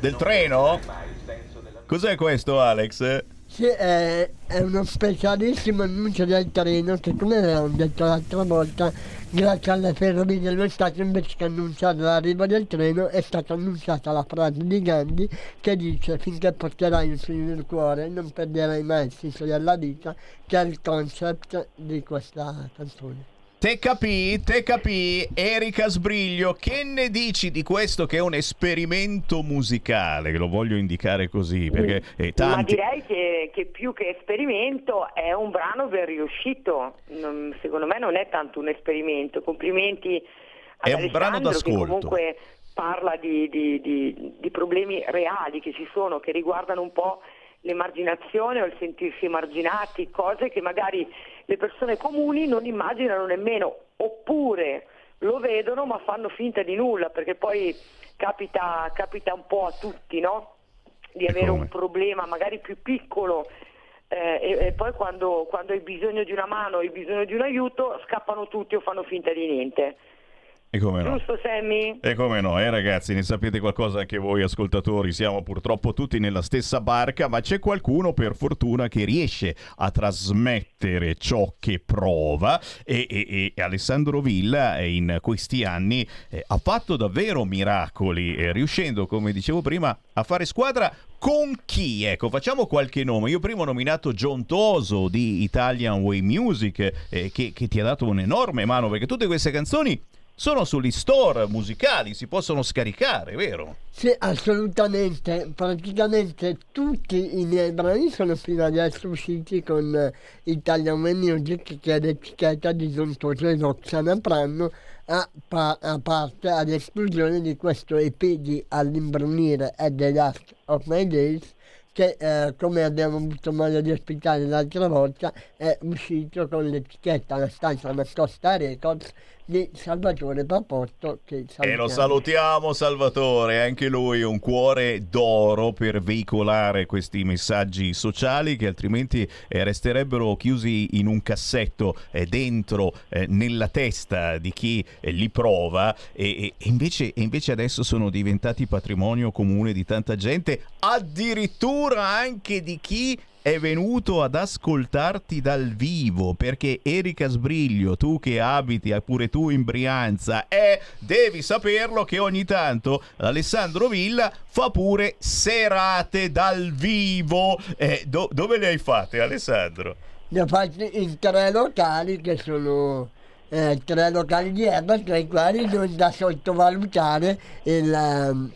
del treno? Cos'è questo, Alex? Sì, è, è uno specialissimo annuncio del treno che, come avevamo detto l'altra volta, grazie alle ferrovie dello Stato, invece che annunciare l'arrivo del treno, è stata annunciata la frase di Gandhi che dice: finché porterai il figlio nel cuore non perderai mai il senso della vita, che è il concept di questa canzone. Te capì, te capì, Erika Sbriglio, che ne dici di questo che è un esperimento musicale? Lo voglio indicare così, perché è tanti... Ma direi che, che più che esperimento è un brano ben riuscito, non, secondo me non è tanto un esperimento, complimenti ad Alessandro, è un brano d'ascolto. Che comunque parla di, di, di, di problemi reali che ci sono, che riguardano un po' l'emarginazione o il sentirsi emarginati, cose che magari le persone comuni non immaginano nemmeno, oppure lo vedono ma fanno finta di nulla, perché poi capita, capita un po' a tutti, no? Di avere un problema magari più piccolo eh, e, e poi quando, quando hai bisogno di una mano, hai bisogno di un aiuto, scappano tutti o fanno finta di niente. E come no? Giusto, Sammy? E come no, eh ragazzi, ne sapete qualcosa anche voi ascoltatori, siamo purtroppo tutti nella stessa barca, ma c'è qualcuno per fortuna che riesce a trasmettere ciò che prova e, e, e Alessandro Villa in questi anni eh, ha fatto davvero miracoli, eh, riuscendo, come dicevo prima, a fare squadra. Con chi? Ecco, facciamo qualche nome. Io prima ho nominato John Toso di Italian Way Music, eh, che, che ti ha dato un'enorme mano, perché tutte queste canzoni sono sugli store musicali, si possono scaricare, vero? Sì, assolutamente, praticamente tutti i miei brani sono fino adesso usciti con Italian Way Music, che è l'etichetta di John Toso e Roxana Pranno, a, pa- a parte, ad esclusione di questo E P di All'imbrunire e The Last of My Days, che eh, come abbiamo avuto modo di ospitare l'altra volta, è uscito con l'etichetta La Stanza Nascosta Records di Salvatore Papotto, che salutiamo. E lo salutiamo Salvatore, anche lui un cuore d'oro per veicolare questi messaggi sociali che altrimenti eh, resterebbero chiusi in un cassetto eh, dentro eh, nella testa di chi eh, li prova e, e invece, invece adesso sono diventati patrimonio comune di tanta gente, addirittura anche di chi è venuto ad ascoltarti dal vivo, perché Erika Sbriglio, tu che abiti pure tu in Brianza, e devi saperlo che ogni tanto Alessandro Villa fa pure serate dal vivo. Eh, do- dove le hai fatte, Alessandro? Le ho fatte in tre locali che sono... Eh, tre locali di erba, tra i quali non da sottovalutare il... Um...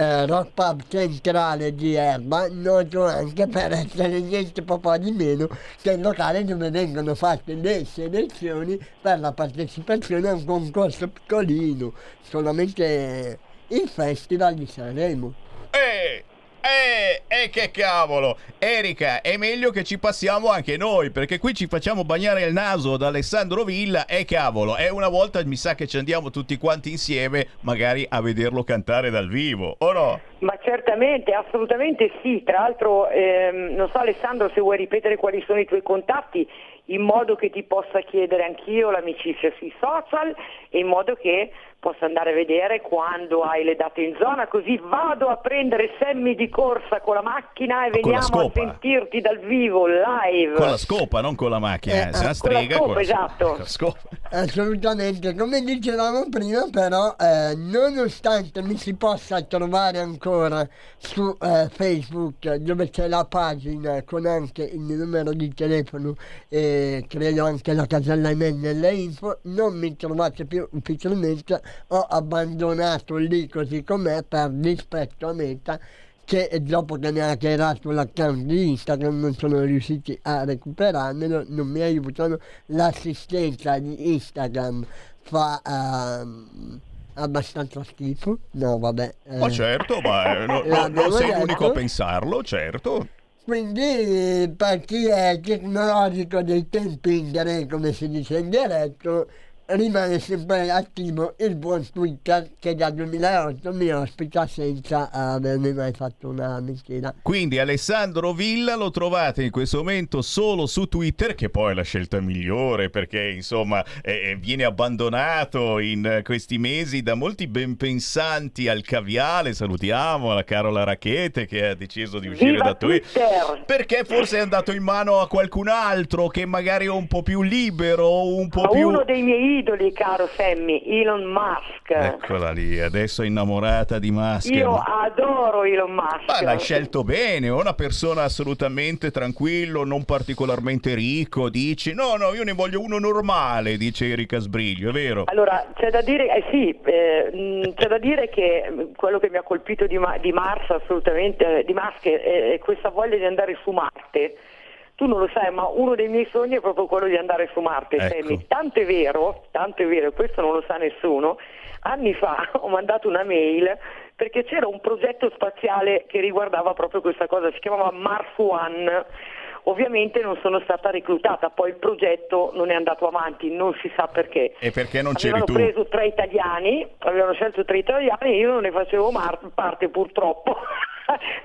eh, rock pub centrale di Erba, noto anche per essere niente po' di meno che il locale dove vengono fatte le selezioni per la partecipazione a un concorso piccolino, solamente il Festival di Sanremo. Eh! Eh, eh, che cavolo! Erika, è meglio che ci passiamo anche noi, perché qui ci facciamo bagnare il naso da Alessandro Villa e eh, cavolo, è eh, una volta mi sa che ci andiamo tutti quanti insieme, magari a vederlo cantare dal vivo, o no? Ma certamente, assolutamente sì. Tra l'altro, ehm, non so Alessandro se vuoi ripetere quali sono i tuoi contatti, in modo che ti possa chiedere anch'io l'amicizia sui social e in modo che possa andare a vedere quando hai le date in zona, così vado a prendere Sammy di corsa con la macchina e veniamo a sentirti dal vivo, live. Con la scopa, non con la macchina, eh, se la strega. Con la scopa, con la... esatto. Assolutamente, come dicevamo prima però, eh, nonostante mi si possa trovare ancora su eh, Facebook, dove c'è la pagina con anche il numero di telefono e credo anche la casella email nelle info, non mi trovate più ufficialmente, ho abbandonato lì così com'è per rispetto a Meta, che dopo che mi ha creato l'account di Instagram non sono riusciti a recuperarmelo, non mi aiutano, l'assistenza di Instagram fa uh, abbastanza schifo, no vabbè eh, ma certo, ma no, no, non sei detto. L'unico a pensarlo, certo. Quindi per chi è tecnologico dei tempi in diretta, come si dice in diretto, rimane sempre attivo il buon Twitter che dal duemilaotto mi ospita senza avermi mai fatto una mentira. Quindi Alessandro Villa lo trovate in questo momento solo su Twitter, che poi è la scelta migliore perché insomma eh, viene abbandonato in questi mesi da molti benpensanti al caviale. Salutiamo la Carola Racchete che ha deciso di uscire Viva da Twitter, perché forse è andato in mano a qualcun altro che magari è un po' più libero, un po' a più... uno dei miei idoli, caro Sammy, Elon Musk. Eccola lì, adesso è innamorata di Musk. Io adoro Elon Musk. Ma l'hai scelto bene, è una persona assolutamente tranquillo, non particolarmente ricco, dici no no io ne voglio uno normale, dice Erika Sbriglio, è vero? Allora c'è da dire eh, sì eh, c'è da dire che quello che mi ha colpito di, ma- di Mars assolutamente di Musk è, è questa voglia di andare su Marte. Tu non lo sai, ma uno dei miei sogni è proprio quello di andare su Marte, ecco. Sammy. Tanto è vero, tanto è vero, e questo non lo sa nessuno, anni fa ho mandato una mail perché c'era un progetto spaziale che riguardava proprio questa cosa, si chiamava Mars One. Ovviamente non sono stata reclutata, poi il progetto non è andato avanti, non si sa perché. E perché non c'eri tu? Avevano preso tre italiani, avevano scelto tre italiani e io non ne facevo mar- parte purtroppo.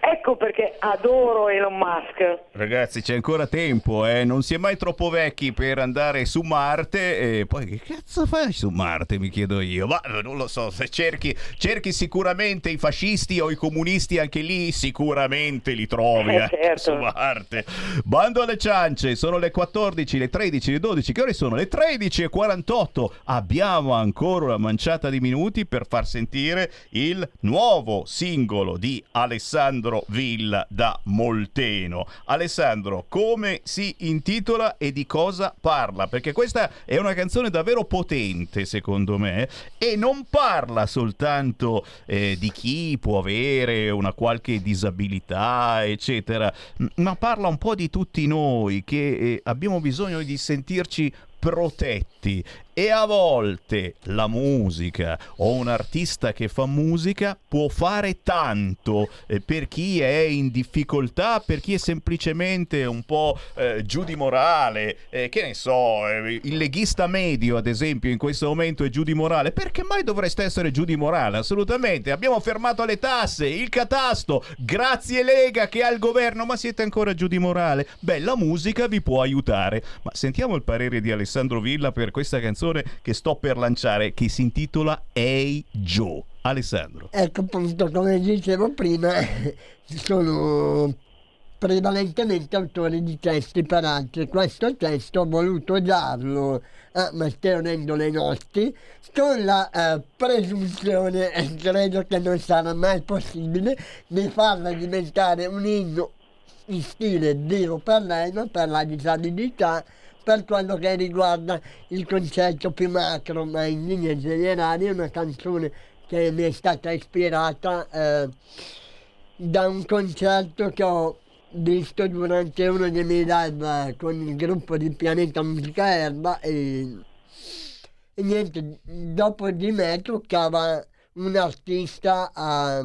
Ecco perché adoro Elon Musk. Ragazzi, c'è ancora tempo, eh? Non si è mai troppo vecchi per andare su Marte. E poi che cazzo fai su Marte, mi chiedo io. Ma non lo so, se cerchi, cerchi sicuramente i fascisti o i comunisti anche lì, sicuramente li trovi eh, certo. Su Marte. Bando alle ciance, sono le quattordici, le tredici, le dodici, che ore sono? Le tredici e quarantotto. Abbiamo ancora una manciata di minuti per far sentire il nuovo singolo di Alessandro Alessandro Villa da Molteno. Alessandro, come si intitola e di cosa parla? Perché questa è una canzone davvero potente, secondo me, e non parla soltanto eh, di chi può avere una qualche disabilità, eccetera, ma parla un po' di tutti noi che eh, abbiamo bisogno di sentirci protetti, e a volte la musica o un artista che fa musica può fare tanto eh, per chi è in difficoltà, per chi è semplicemente un po' eh, giù di morale, eh, che ne so, eh, il leghista medio ad esempio in questo momento è giù di morale, perché mai dovreste essere giù di morale? Assolutamente, abbiamo fermato le tasse, il catasto, grazie Lega che ha il governo, ma siete ancora giù di morale? Beh, la musica vi può aiutare, ma sentiamo il parere di Alessandro Alessandro Villa per questa canzone che sto per lanciare, che si intitola Hey Joe. Alessandro. Ecco appunto, come dicevo prima, sono prevalentemente autori di testi per altri. Questo testo ho voluto darlo a Matteo Rendoleotti con la eh, presunzione, credo che non sarà mai possibile, di farla diventare un inno in stile vero per lei, ma per la disabilità, per quello che riguarda il concetto più macro, ma in linea generale è una canzone che mi è stata ispirata eh, da un concerto che ho visto durante uno dei miei live con il gruppo di Pianeta Musica Erba, e, e niente, dopo di me toccava un artista a,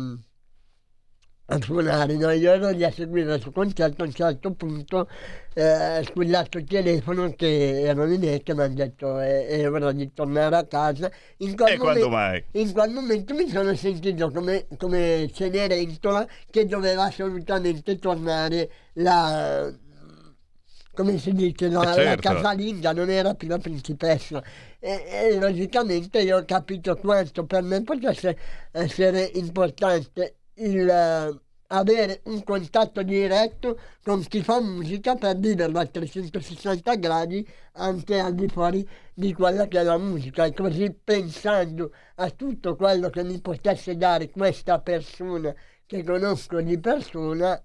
a suonare, no? Io ero lì a seguire il suo concerto. A un certo punto eh, squillato il telefono che erano in e mi hanno detto eh, è ora di tornare a casa. In quel e momento, quando mai? In quel momento mi sono sentito come, come Cenerentola che doveva assolutamente tornare la... come si dice, no? Certo. La casalinga, non era più la principessa. E, e logicamente io ho capito quanto per me potesse essere importante il, uh, avere un contatto diretto con chi fa musica per viverlo a trecentosessanta gradi anche al di fuori di quella che è la musica. E così, pensando a tutto quello che mi potesse dare questa persona che conosco di persona,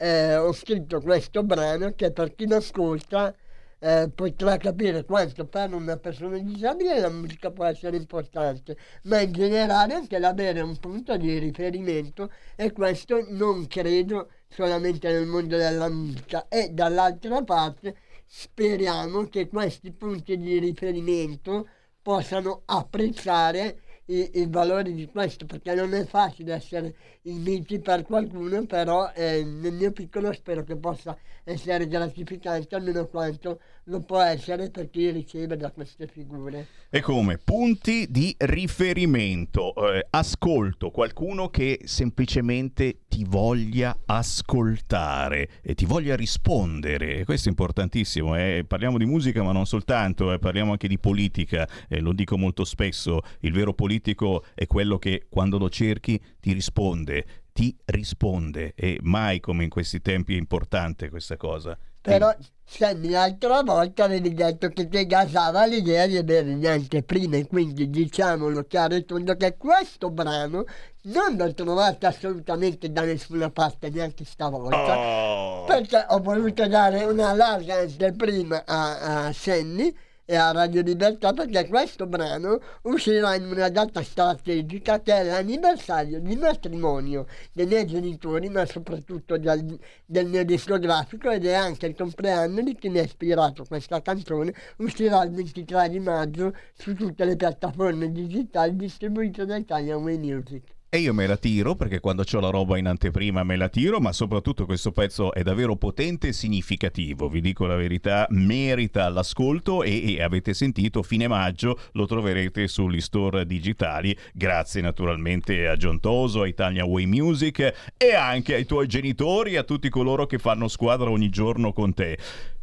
Eh, ho scritto questo brano che, per chi lo ascolta, eh, potrà capire quanto per una persona disabile la musica può essere importante, ma in generale anche l'avere un punto di riferimento, e questo non credo solamente nel mondo della musica. E dall'altra parte speriamo che questi punti di riferimento possano apprezzare I, il valore di questo, perché non è facile essere il miti per qualcuno, però eh, nel mio piccolo spero che possa essere gratificante almeno quanto lo può essere per chi riceve da queste figure. E come punti di riferimento, eh, ascolto, qualcuno che semplicemente ti voglia ascoltare e ti voglia rispondere, questo è importantissimo. Eh. Parliamo di musica, ma non soltanto, eh, parliamo anche di politica, eh, lo dico molto spesso, il vero politico è quello che, quando lo cerchi, ti risponde, ti risponde, e mai come in questi tempi è importante questa cosa. Però Sammy, l'altra volta avevi detto che ti gasava l'idea di avere le anteprime, quindi diciamolo chiaro e tondo che questo brano non l'ho trovato assolutamente da nessuna parte, neanche stavolta, oh. perché ho voluto dare una larga anteprima a, a Sammy e a Radio Libertà, perché questo brano uscirà in una data strategica che è l'anniversario di matrimonio dei miei genitori, ma soprattutto del, del mio discografico, ed è anche il compleanno di chi mi ha ispirato questa canzone. Uscirà il ventitré di maggio su tutte le piattaforme digitali distribuite da Italian Way Music. E io me la tiro, perché quando c'ho la roba in anteprima me la tiro, ma soprattutto questo pezzo è davvero potente e significativo, vi dico la verità, merita l'ascolto, e, e avete sentito, fine maggio lo troverete sugli store digitali, grazie naturalmente a John Toso, a Italian Way Music e anche ai tuoi genitori, a tutti coloro che fanno squadra ogni giorno con te.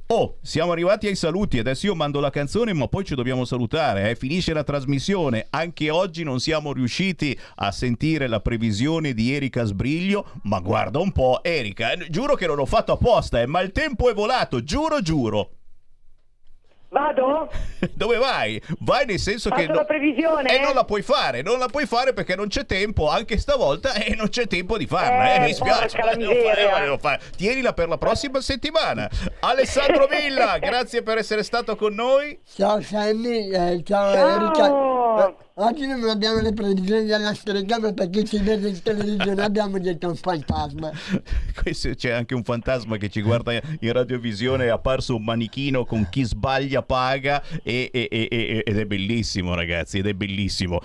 Oh, siamo arrivati ai saluti, adesso io mando la canzone ma poi ci dobbiamo salutare, eh? Finisce la trasmissione, anche oggi non siamo riusciti a sentire la previsione di Erika Sbriglio, ma guarda un po' Erika, eh, giuro che non l'ho fatto apposta, eh, ma il tempo è volato, giuro giuro. Vado? Dove vai? Vai nel senso Faccio che... Faccio la no... previsione? E eh, non la puoi fare, non la puoi fare perché non c'è tempo, anche stavolta, e eh, non c'è tempo di farla, eh, eh mi spiace. La devo fare, devo fare. Tienila per la prossima settimana. Alessandro Villa, grazie per essere stato con noi. Ciao Sammy, eh, ciao, ciao Erika. Oggi non abbiamo le previsioni della strega, ma perché ci vede in televisione abbiamo detto un fantasma. Questo, c'è anche un fantasma che ci guarda in radiovisione, è apparso un manichino con chi sbaglia paga, e, e, e, ed è bellissimo ragazzi, ed è bellissimo.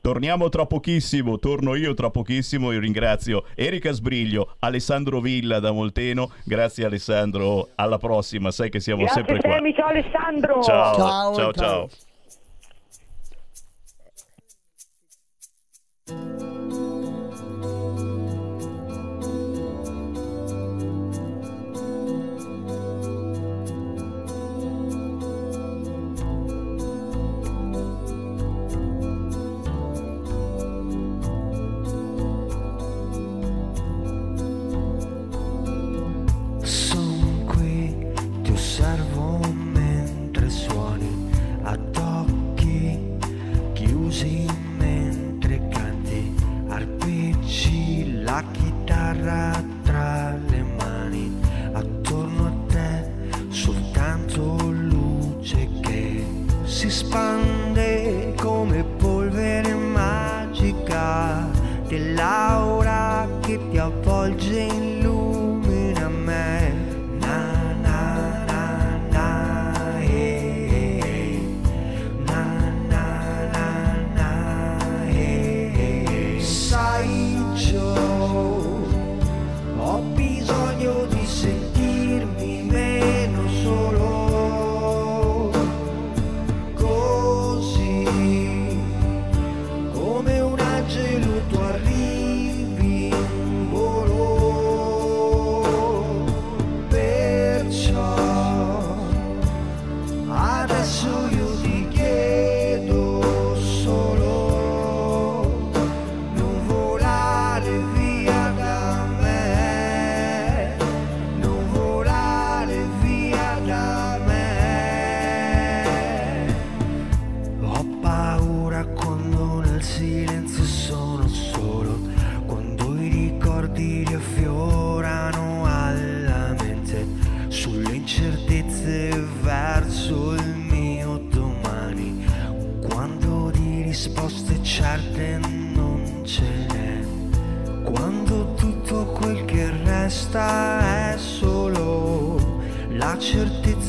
Torniamo tra pochissimo, torno io tra pochissimo, io ringrazio Erika Sbriglio, Alessandro Villa da Molteno, grazie Alessandro, alla prossima, sai che siamo grazie sempre qua. Grazie, ciao Alessandro. Ciao, ciao, ciao. ciao. Sono qui, ti osservo mentre suoni addosso.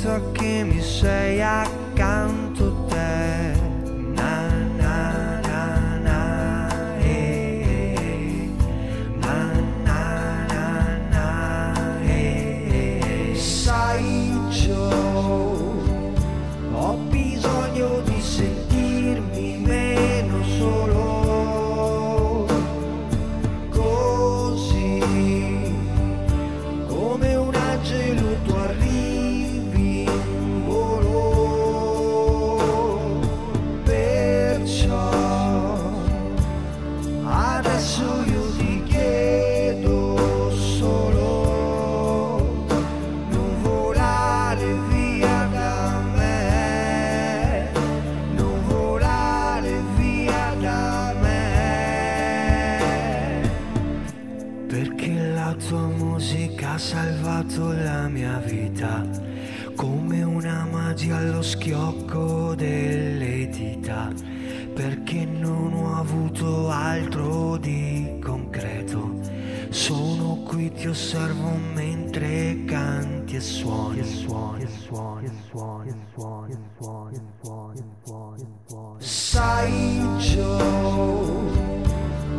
penso che mi sei accanto te. Na na na na eh, eh. Na na na na eh, eh. Sai ciò, ho bisogno di sentirmi meno solo, così come un angelo tu arrivi in volo, perciò adesso io ti chiedo solo, non volare via da me, non volare via da me, perché la tua musica ha salvato la mia vita, come una magia allo schiocco delle dita, perché non ho avuto altro di concreto. Sono qui, ti osservo mentre canti e suoni, suoni, suoni, suoni, suoni, suoni, suoni, suoni, suoni. Sai ciò,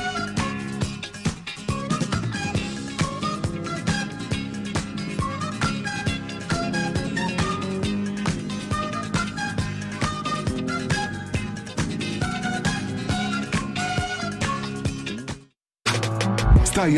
Stai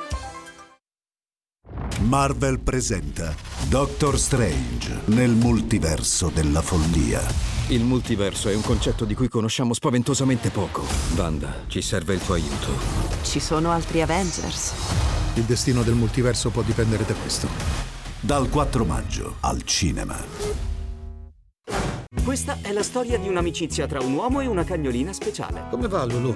Marvel presenta Doctor Strange nel multiverso della follia. Il multiverso è un concetto di cui conosciamo spaventosamente poco. Wanda, ci serve il tuo aiuto. Ci sono altri Avengers. Il destino del multiverso può dipendere da questo. Dal quattro maggio al cinema. Questa è la storia di un'amicizia tra un uomo e una cagnolina speciale. Come va, Lulu?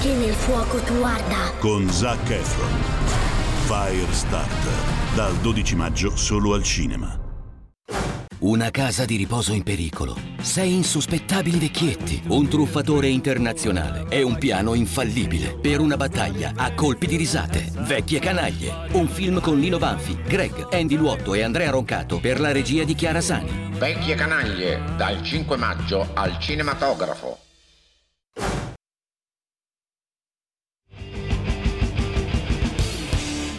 che nel fuoco tu arda. Con Zac Efron. Firestarter. Dal dodici maggio solo al cinema. una casa di riposo in pericolo, sei insospettabili vecchietti, un truffatore internazionale e un piano infallibile per una battaglia a colpi di risate, vecchie canaglie, un film con Lino Banfi, Greg, Andy Luotto e Andrea Roncato per la regia di Chiara Sani. Vecchie canaglie, dal cinque maggio al cinematografo.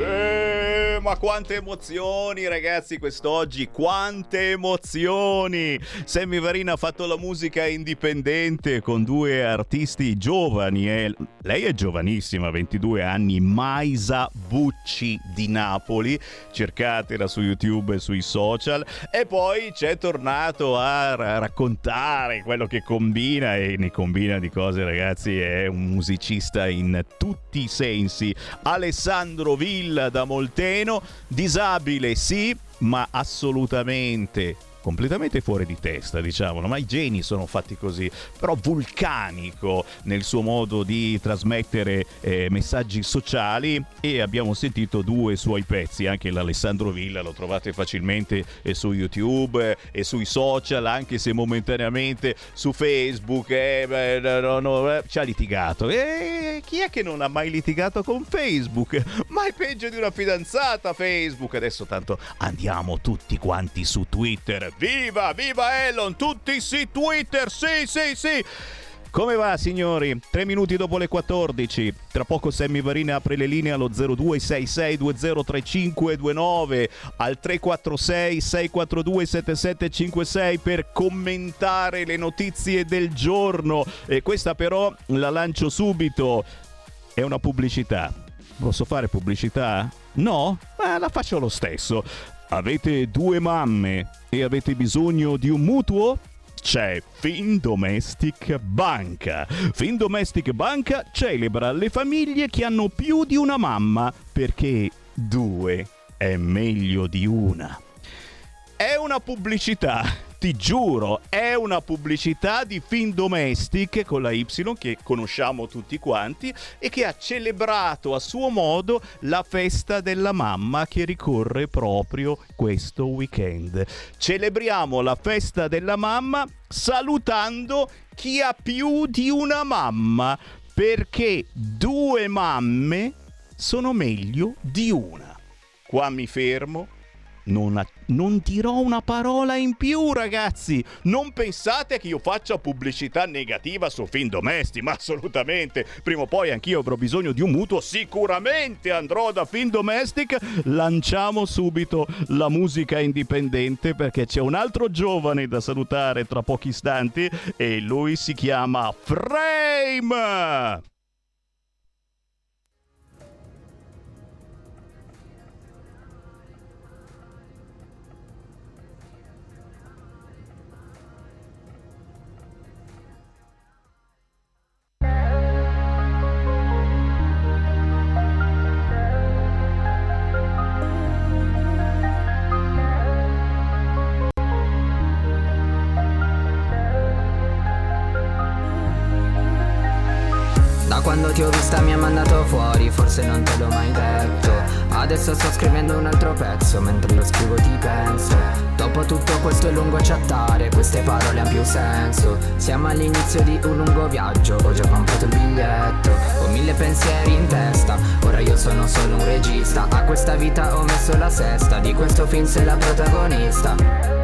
Eh, ma quante emozioni ragazzi quest'oggi, quante emozioni! Sammy Varina ha fatto la musica indipendente con due artisti giovani, eh. Lei è giovanissima, ventidue anni, Maisa Bucci di Napoli, cercatela su YouTube e sui social, e poi c'è tornato a r- raccontare quello che combina, e ne combina di cose ragazzi, è un musicista in tutti i sensi. Alessandro Villa da Molteno, disabile sì, ma assolutamente completamente fuori di testa, diciamolo, ma i geni sono fatti così, però vulcanico nel suo modo di trasmettere eh, messaggi sociali, e abbiamo sentito due suoi pezzi, anche l'Alessandro Villa lo trovate facilmente eh, su YouTube eh, e sui social, anche se momentaneamente su Facebook eh, beh, no, no, eh, ci ha litigato, eh, chi è che non ha mai litigato con Facebook? Ma è peggio di una fidanzata Facebook. Adesso tanto andiamo tutti quanti su Twitter. Viva, viva Elon, tutti su Twitter, sì, sì, sì. Come va signori? Tre minuti dopo le quattordici, tra poco Sammy Varina apre le linee allo zero due sei sei due zero tre cinque due nove, al tre quattro sei sei quattro due sette sette cinque sei per commentare le notizie del giorno. E questa però la lancio subito, è una pubblicità. Posso fare pubblicità? No? Ma la faccio lo stesso. Avete due mamme e avete bisogno di un mutuo? C'è Findomestic Banca. Findomestic Banca celebra le famiglie che hanno più di una mamma, perché due è meglio di una. È una pubblicità, ti giuro, è una pubblicità di Findomestic con la Y che conosciamo tutti quanti e che ha celebrato a suo modo la festa della mamma che ricorre proprio questo weekend. Celebriamo la festa della mamma salutando chi ha più di una mamma, perché due mamme sono meglio di una. Qua mi fermo. Non, a- non dirò una parola in più ragazzi, non pensate che io faccia pubblicità negativa su Findomestic, ma assolutamente, prima o poi anch'io avrò bisogno di un mutuo, sicuramente andrò da Findomestic. Lanciamo subito la musica indipendente perché c'è un altro giovane da salutare tra pochi istanti e lui si chiama Frame. Quando ti ho vista mi ha mandato fuori, forse non te l'ho mai detto. Adesso sto scrivendo un altro pezzo, mentre lo scrivo ti penso. Dopo tutto questo lungo chattare, queste parole hanno più senso. Siamo all'inizio di un lungo viaggio, ho già comprato il biglietto. Ho mille pensieri in testa, ora io sono solo un regista. A questa vita ho messo la sesta, di questo film sei la protagonista.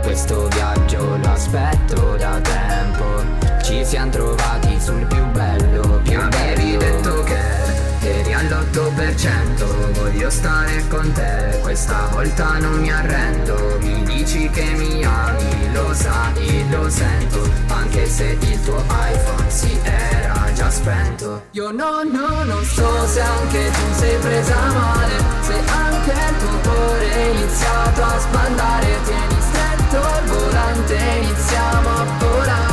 Questo viaggio lo aspetto da tempo, ci siamo trovati sul più bello, più bello. Avevi detto che eri all'otto per cento, voglio stare con te, questa volta non mi arrendo. Mi dici che mi ami, lo sai, lo sento, anche se il tuo iPhone si era già spento. Io no, no, non so se anche tu sei presa male, se anche il tuo cuore è iniziato a sbandare. Tieni stretto il volante, iniziamo a volare.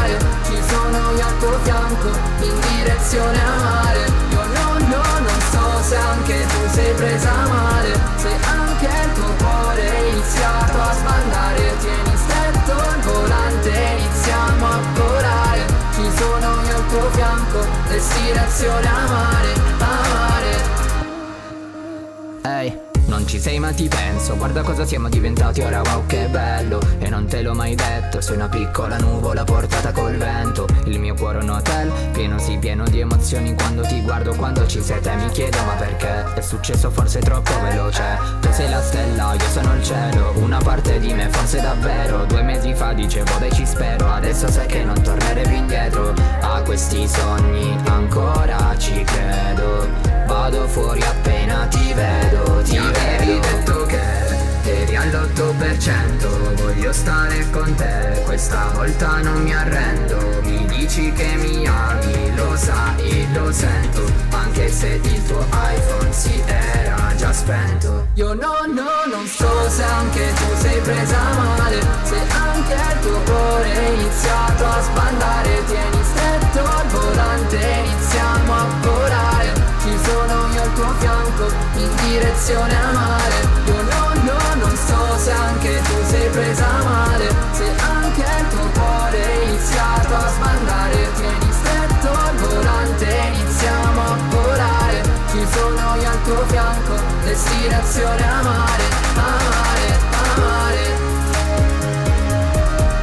Sono io al tuo fianco, in direzione a mare. Io no, no, non so se anche tu sei presa male, se anche il tuo cuore è iniziato a sbandare. Tieni stretto il volante, iniziamo a volare. Ci sono io al tuo fianco, destinazione a mare, a mare. Ehi, hey, non ci ci sei ma ti penso, guarda cosa siamo diventati ora, wow che bello. E non te l'ho mai detto, sei una piccola nuvola portata col vento. Il mio cuore è un hotel, pieno sì pieno di emozioni. Quando ti guardo, quando ci sei te mi chiedo ma perché. È successo forse troppo veloce, tu sei la stella, io sono il cielo. Una parte di me forse davvero, due mesi fa dicevo dai ci spero. Adesso sai che non tornerei più indietro, a questi sogni ancora ci credo. Vado fuori appena ti vedo, ti avevi detto che eri all'otto per cento. Voglio stare con te, questa volta non mi arrendo. Mi dici che mi ami, lo sai, lo sento. Anche se il tuo iPhone si era già spento. Io no, no, non so se anche tu sei presa male, se anche il tuo cuore è iniziato a sbandare. Tieni stretto al volante, iniziamo a volare. Ci sono io al tuo fianco, in direzione a mare. Io no, no, non so se anche tu sei presa male, se anche il tuo cuore è iniziato a sbandare. Tieni stretto al volante, iniziamo a volare. Ci sono io al tuo fianco, destinazione a mare, a mare, a mare.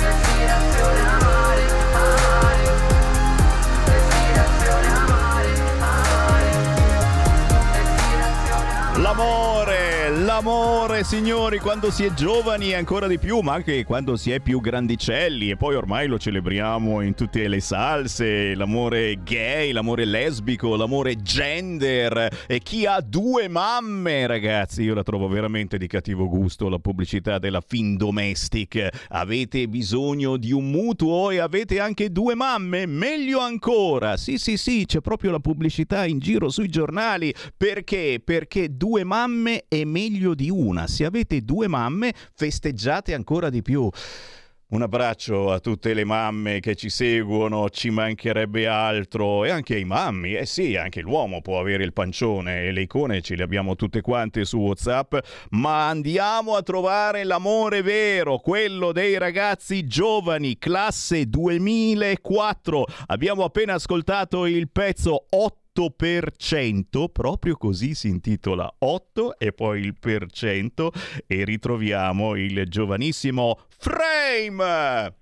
Destinazione a mare, a mare. Destinazione a mare, a mare. Destinazione a mare. L'amore, l'amore signori, quando si è giovani ancora di più, ma anche quando si è più grandicelli, e poi ormai lo celebriamo in tutte le salse, l'amore gay, l'amore lesbico, l'amore gender, e chi ha due mamme, ragazzi, io la trovo veramente di cattivo gusto la pubblicità della Findomestic. Avete bisogno di un mutuo e avete anche due mamme? Meglio ancora, sì sì sì, c'è proprio la pubblicità in giro sui giornali. Perché? Perché due mamme e meglio di una. Se avete due mamme, festeggiate ancora di più. Un abbraccio a tutte le mamme che ci seguono, ci mancherebbe altro, e anche ai mammi, eh sì, anche l'uomo può avere il pancione e le icone ce le abbiamo tutte quante su WhatsApp, ma andiamo a trovare l'amore vero, quello dei ragazzi giovani, classe duemilaquattro. Abbiamo appena ascoltato il pezzo otto per cento, proprio così si intitola, otto e poi il per cento, e ritroviamo il giovanissimo Frame.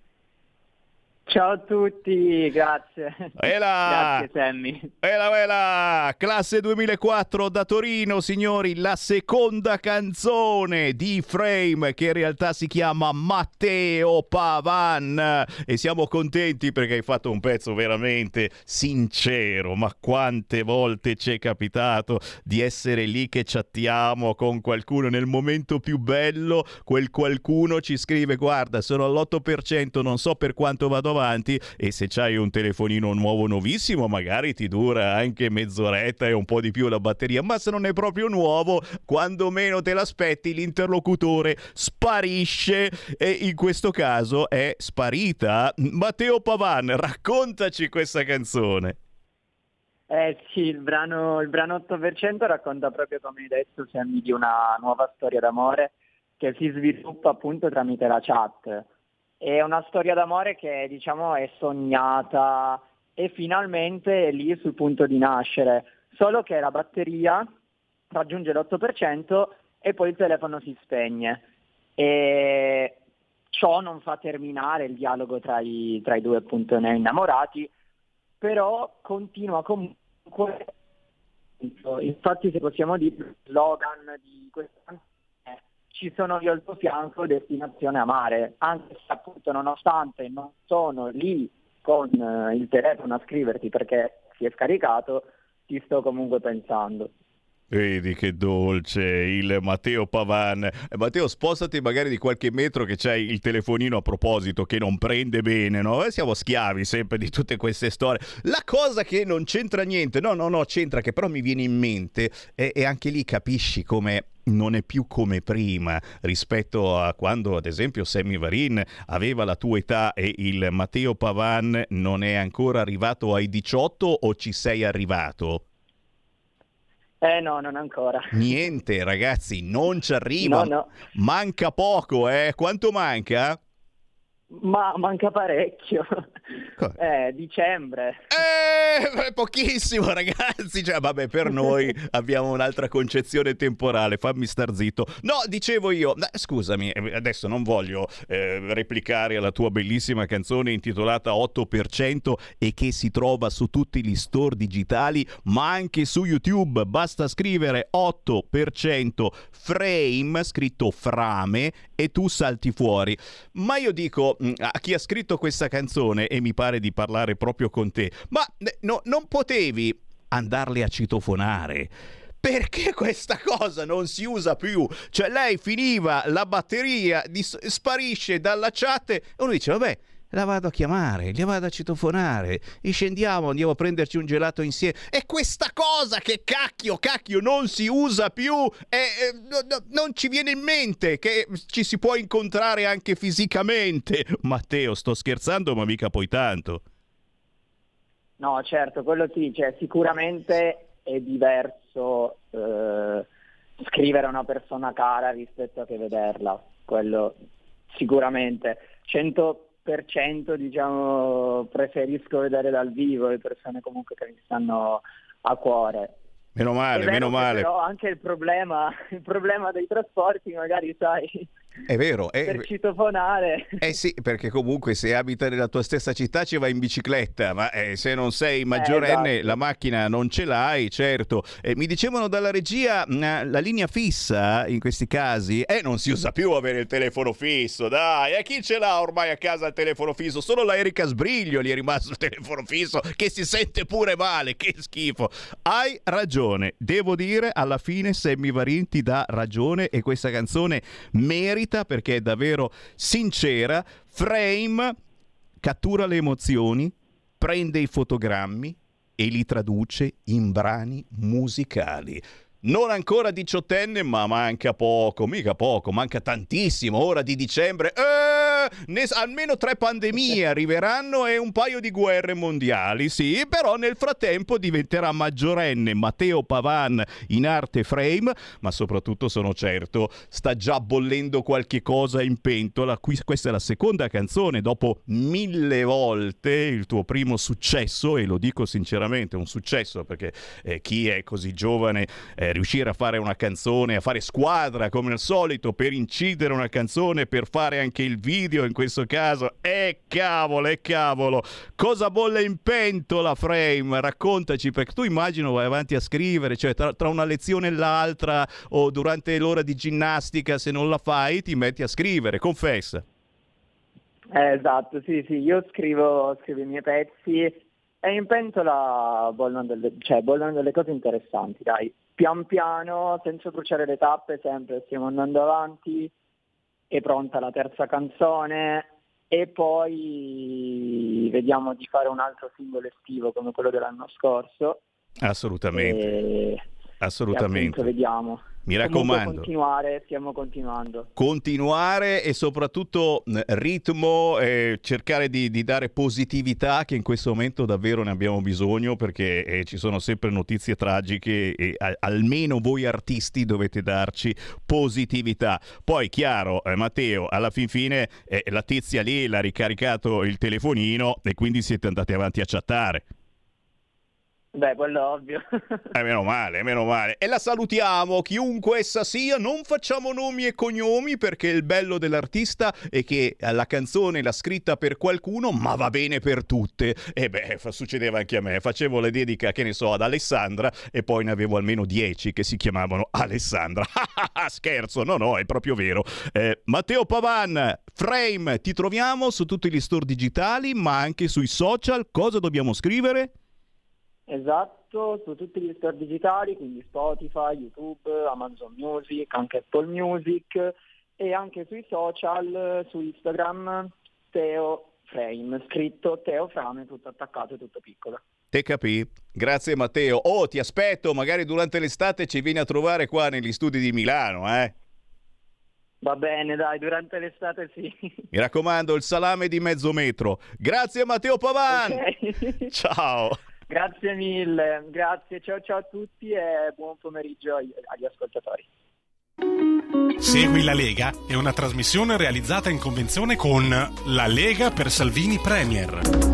Ciao a tutti, grazie. Ela. Grazie Sammy. Ela, ela. Classe duemilaquattro da Torino, signori, la seconda canzone di Frame, che in realtà si chiama Matteo Pavan, e siamo contenti perché hai fatto un pezzo veramente sincero, ma quante volte ci è capitato di essere lì che chattiamo con qualcuno nel momento più bello, quel qualcuno ci scrive guarda sono all'otto per cento, non so per quanto vado avanti. Avanti, e se c'hai un telefonino nuovo nuovissimo magari ti dura anche mezz'oretta e un po' di più la batteria, ma se non è proprio nuovo quando meno te l'aspetti l'interlocutore sparisce, e in questo caso è sparita Matteo Pavan. Raccontaci questa canzone. Eh sì, il brano, il brano otto per cento racconta proprio come hai detto Sammy, di una nuova storia d'amore che si sviluppa appunto tramite la chat. È una storia d'amore che diciamo è sognata e finalmente è lì sul punto di nascere, solo che la batteria raggiunge l'otto per cento e poi il telefono si spegne, e ciò non fa terminare il dialogo tra i, tra i due appunto ne innamorati, però continua comunque. Infatti se possiamo dire il slogan di questa, ci sono io al tuo fianco, destinazione a mare, anche se appunto nonostante non sono lì con eh, il telefono a scriverti perché si è scaricato, ti sto comunque pensando. Vedi che dolce il Matteo Pavan. Eh, Matteo, spostati magari di qualche metro che c'hai il telefonino a proposito che non prende bene, no? Eh, siamo schiavi sempre di tutte queste storie. La cosa che non c'entra niente, no no no c'entra, che però mi viene in mente, e, e anche lì capisci come non è più come prima rispetto a quando ad esempio Sammy Varin aveva la tua età, e il Matteo Pavan non è ancora arrivato ai diciotto, o ci sei arrivato? Eh no, non ancora. Niente ragazzi, non ci arriva, no, no. Manca poco, eh? Quanto manca? Ma manca parecchio. Eh, dicembre. Eh, pochissimo, ragazzi. Cioè, vabbè, per noi abbiamo un'altra concezione temporale. Fammi star zitto. No, dicevo io. Scusami, adesso non voglio eh, replicare alla tua bellissima canzone intitolata otto per cento e che si trova su tutti gli store digitali, ma anche su YouTube. Basta scrivere otto per cento Frame, scritto Frame, e tu salti fuori. Ma io dico a chi ha scritto questa canzone, e mi pare di parlare proprio con te, ma no, non potevi andarle a citofonare? Perché questa cosa non si usa più? Cioè, lei finiva la batteria, dis- sparisce dalla chat e uno dice vabbè, la vado a chiamare, la vado a citofonare e scendiamo, andiamo a prenderci un gelato insieme. E questa cosa che cacchio, cacchio non si usa più, e, e, no, no, non ci viene in mente che ci si può incontrare anche fisicamente. Matteo, sto scherzando, ma mica poi tanto. No, certo, quello sì, cioè, sicuramente è diverso eh, scrivere a una persona cara rispetto a che vederla, quello sicuramente. cento per cento, diciamo, preferisco vedere dal vivo le persone comunque che mi stanno a cuore. Meno male, meno male. Però anche il problema, il problema dei trasporti, magari, sai... È vero, è... per citofonare. Eh sì, perché comunque se abita nella tua stessa città ci vai in bicicletta, ma eh, se non sei maggiorenne eh, esatto. La macchina non ce l'hai, certo. Eh, mi dicevano dalla regia, la linea fissa in questi casi, eh non si usa più avere il telefono fisso, dai, e chi ce l'ha ormai a casa il telefono fisso? Solo la Erika Sbriglio gli è rimasto il telefono fisso, che si sente pure male, che schifo. Hai ragione, devo dire, alla fine Sammy Varin ti dà ragione e questa canzone merita, perché è davvero sincera. Frame cattura le emozioni, prende i fotogrammi e li traduce in brani musicali. Non ancora diciottenne, ma manca poco, mica poco, manca tantissimo. Ora di dicembre eh, ne, almeno tre pandemie arriveranno e un paio di guerre mondiali, sì, però nel frattempo diventerà maggiorenne Matteo Pavan, in arte Frame, ma soprattutto sono certo sta già bollendo qualche cosa in pentola. Qui, questa è la seconda canzone dopo Mille volte, il tuo primo successo, e lo dico sinceramente, un successo, perché eh, chi è così giovane eh, riuscire a fare una canzone, a fare squadra come al solito per incidere una canzone, per fare anche il video in questo caso, e cavolo, e cavolo, cosa bolle in pentola Frame? Raccontaci, perché tu immagino vai avanti a scrivere, cioè tra, tra una lezione e l'altra o durante l'ora di ginnastica, se non la fai ti metti a scrivere, confessa. Eh, esatto, sì sì, io scrivo, scrivo i miei pezzi e in pentola bollono delle, cioè, bollono delle cose interessanti, dai. Pian piano, senza bruciare le tappe, sempre stiamo andando avanti, è pronta la terza canzone e poi vediamo di fare un altro singolo estivo come quello dell'anno scorso. Assolutamente. E... assolutamente. E vediamo. Mi raccomando. Continuare, stiamo continuando. Continuare e soprattutto ritmo, eh, cercare di, di dare positività, che in questo momento davvero ne abbiamo bisogno, perché eh, ci sono sempre notizie tragiche e a, almeno voi artisti dovete darci positività. Poi chiaro, eh, Matteo, alla fin fine eh, la tizia lì l'ha ricaricato il telefonino e quindi siete andati avanti a chattare. Beh, quello è ovvio. Eh, meno male, meno male. E la salutiamo, chiunque essa sia, non facciamo nomi e cognomi, perché il bello dell'artista è che la canzone l'ha scritta per qualcuno, ma va bene per tutte. E beh, succedeva anche a me, facevo le dediche, che ne so, ad Alessandra e poi ne avevo almeno dieci che si chiamavano Alessandra. Scherzo, no no, è proprio vero. Eh, Matteo Pavan, Frame, ti troviamo su tutti gli store digitali, ma anche sui social. Cosa dobbiamo scrivere? Esatto, su tutti gli store digitali, quindi Spotify, YouTube, Amazon Music, anche Apple Music, e anche sui social, su Instagram, Teo Frame, scritto Teo Frame, tutto attaccato e tutto piccolo. Te capì? Grazie Matteo. Oh, ti aspetto, magari durante l'estate ci vieni a trovare qua negli studi di Milano, eh? Va bene, dai, durante l'estate sì. Mi raccomando, il salame di mezzo metro. Grazie Matteo Pavan! Okay. Ciao! Grazie mille, grazie, ciao ciao a tutti e buon pomeriggio agli ascoltatori. Segui la Lega è una trasmissione realizzata in convenzione con La Lega per Salvini Premier.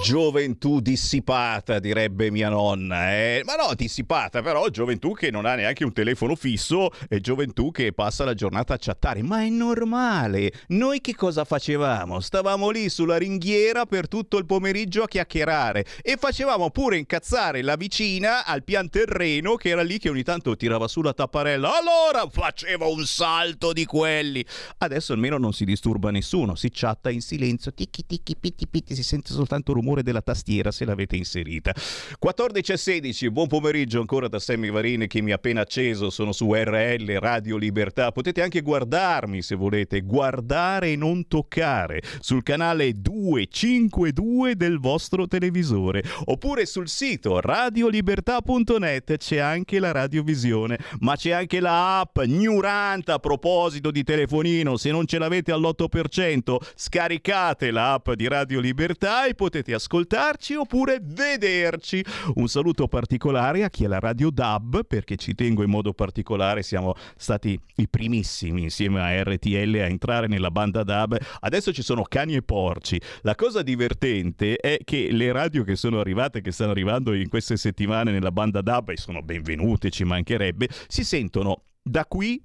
Gioventù dissipata, direbbe mia nonna, eh? Ma no, dissipata, però gioventù che non ha neanche un telefono fisso e gioventù che passa la giornata a chattare, ma è normale. Noi che cosa facevamo? Stavamo lì sulla ringhiera per tutto il pomeriggio a chiacchierare e facevamo pure incazzare la vicina al pian terreno che era lì che ogni tanto tirava su la tapparella, allora faceva un salto di quelli. Adesso almeno non si disturba nessuno, si chatta in silenzio, ticchi ticchi pitti pitti, si sente soltanto rumore della tastiera se l'avete inserita. quattordici e sedici, buon pomeriggio ancora da Sammy Varina che mi ha appena acceso. Sono su R L Radio Libertà, potete anche guardarmi se volete, guardare e non toccare sul canale duecentocinquantadue del vostro televisore, oppure sul sito radio libertà punto net. C'è anche la radiovisione, ma c'è anche la app Gnuranta. A proposito di telefonino, se non ce l'avete all'otto per cento scaricate la app di Radio Libertà e potete ascoltarci oppure vederci. Un saluto particolare a chi è la Radio D A B, perché ci tengo in modo particolare, siamo stati i primissimi insieme a R T L a entrare nella banda D A B. Adesso ci sono cani e porci. La cosa divertente è che le radio che sono arrivate, che stanno arrivando in queste settimane nella banda D A B, e sono benvenute, ci mancherebbe, si sentono da qui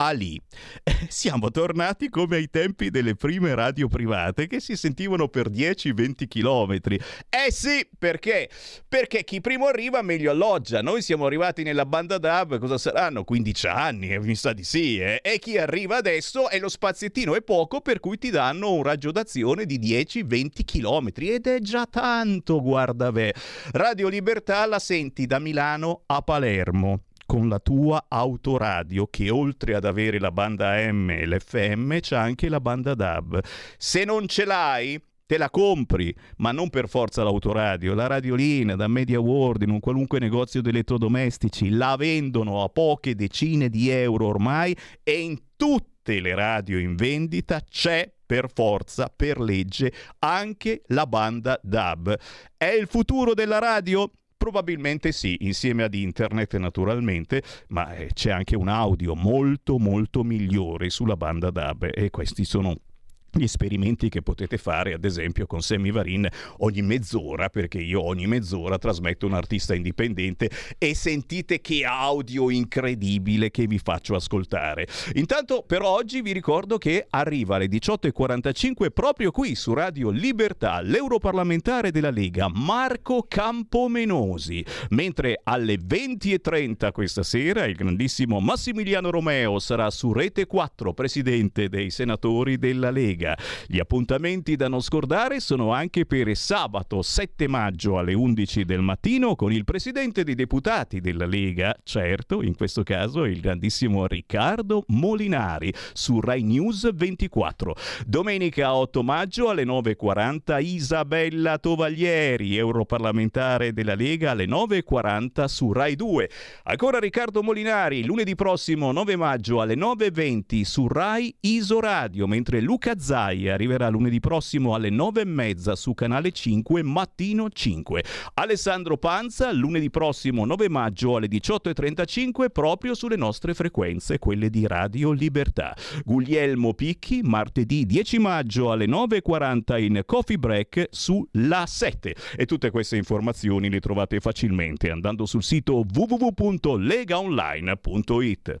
a lì. Siamo tornati come ai tempi delle prime radio private che si sentivano per dieci venti chilometri. Eh sì, perché? Perché chi primo arriva meglio alloggia. Noi siamo arrivati nella banda D A B, cosa saranno? quindici anni, mi sa di sì, eh? E chi arriva adesso è lo spaziettino è poco, per cui ti danno un raggio d'azione di dieci venti chilometri ed è già tanto, guarda beh. Radio Libertà la senti da Milano a Palermo con la tua autoradio, che oltre ad avere la banda A M e l'F M c'ha anche la banda D A B. Se non ce l'hai, te la compri, ma non per forza l'autoradio, la radiolina da Media World, in un qualunque negozio di elettrodomestici, la vendono a poche decine di euro ormai e in tutte le radio in vendita c'è per forza, per legge, anche la banda D A B. È il futuro della radio? Probabilmente sì, insieme ad internet naturalmente, ma c'è anche un audio molto molto migliore sulla banda D A B e questi sono gli esperimenti che potete fare ad esempio con Sammy Varin ogni mezz'ora, perché io ogni mezz'ora trasmetto un artista indipendente e sentite che audio incredibile che vi faccio ascoltare. Intanto per oggi vi ricordo che arriva alle diciotto e quarantacinque proprio qui su Radio Libertà l'europarlamentare della Lega Marco Campomenosi, mentre alle venti e trenta questa sera il grandissimo Massimiliano Romeo sarà su Rete quattro, presidente dei senatori della Lega. Gli appuntamenti da non scordare sono anche per sabato sette maggio alle undici del mattino con il presidente dei deputati della Lega, certo, in questo caso il grandissimo Riccardo Molinari, su Rai News ventiquattro. Domenica otto maggio alle nove e quaranta Isabella Tovaglieri, europarlamentare della Lega, alle nove e quaranta su Rai due. Ancora Riccardo Molinari, lunedì prossimo nove maggio alle nove e venti su Rai Isoradio, mentre Luca Zai arriverà lunedì prossimo alle nove e mezza su Canale cinque Mattino cinque. Alessandro Panza lunedì prossimo nove maggio alle diciotto e trentacinque proprio sulle nostre frequenze, quelle di Radio Libertà. Guglielmo Picchi martedì dieci maggio alle nove e quaranta in Coffee Break su La sette. E tutte queste informazioni le trovate facilmente andando sul sito w w w punto lega online punto it.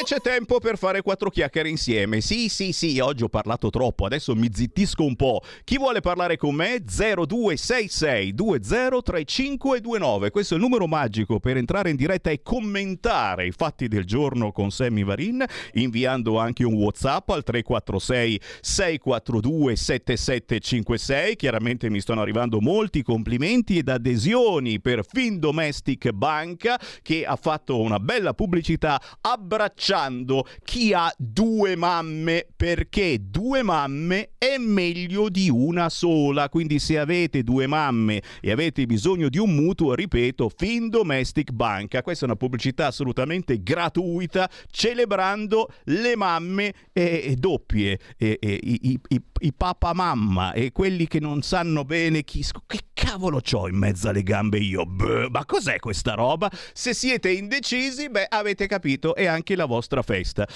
E c'è tempo per fare quattro chiacchiere insieme. Sì, sì, sì, oggi ho parlato troppo, adesso mi zittisco un po'. Chi vuole parlare con me? zero due sei sei due zero tre cinque due nove. Questo è il numero magico per entrare in diretta e commentare i fatti del giorno con Sammy Varin, inviando anche un WhatsApp al tre quattro sei sei quattro due sette sette cinque sei. Chiaramente mi stanno arrivando molti complimenti ed adesioni per Findomestic Banca, che ha fatto una bella pubblicità abbracciata giudicando chi ha due mamme, perché due mamme è meglio di una sola. Quindi se avete due mamme e avete bisogno di un mutuo, ripeto, Findomestic Banca. Questa è una pubblicità assolutamente gratuita celebrando le mamme eh, eh, doppie, eh, eh, i, i, i papà mamma e eh, quelli che non sanno bene chi... Che cavolo c'ho in mezzo alle gambe io? Beh, ma cos'è questa roba? Se siete indecisi, beh, avete capito, è anche la vostra festa.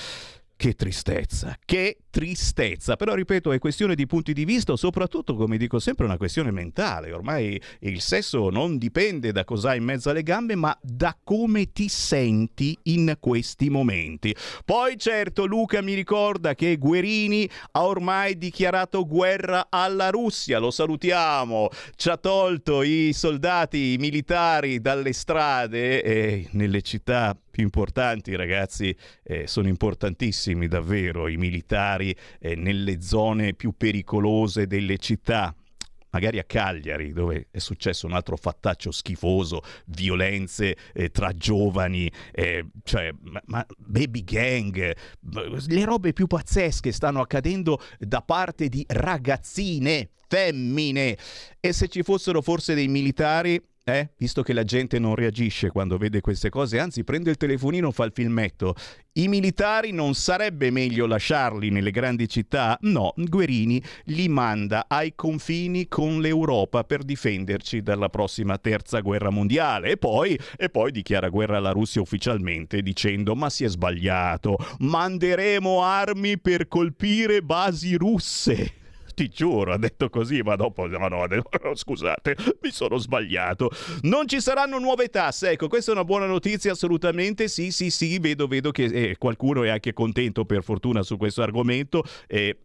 Che tristezza, che tristezza. Però ripeto, è questione di punti di vista, soprattutto, come dico sempre, una questione mentale. Ormai il sesso non dipende da cos'hai in mezzo alle gambe, ma da come ti senti in questi momenti. Poi certo Luca mi ricorda che Guerini ha ormai dichiarato guerra alla Russia, lo salutiamo, ci ha tolto i soldati, i militari dalle strade e nelle città più importanti, ragazzi, eh, sono importantissimi davvero i militari eh, nelle zone più pericolose delle città. Magari a Cagliari, dove è successo un altro fattaccio schifoso, violenze eh, tra giovani, eh, cioè ma, ma baby gang, le robe più pazzesche stanno accadendo da parte di ragazzine, femmine. E se ci fossero forse dei militari... Eh? Visto che la gente non reagisce quando vede queste cose, anzi prende il telefonino, fa il filmetto, i militari non sarebbe meglio lasciarli nelle grandi città? No, Guerini li manda ai confini con l'Europa per difenderci dalla prossima terza guerra mondiale e poi, e poi dichiara guerra alla Russia ufficialmente dicendo ma si è sbagliato, manderemo armi per colpire basi russe. Ti giuro, ha detto così, ma dopo no, no, no, scusate, mi sono sbagliato. Non ci saranno nuove tasse, ecco, questa è una buona notizia, assolutamente, sì, sì, sì, vedo, vedo che eh, qualcuno è anche contento, per fortuna, su questo argomento, eh,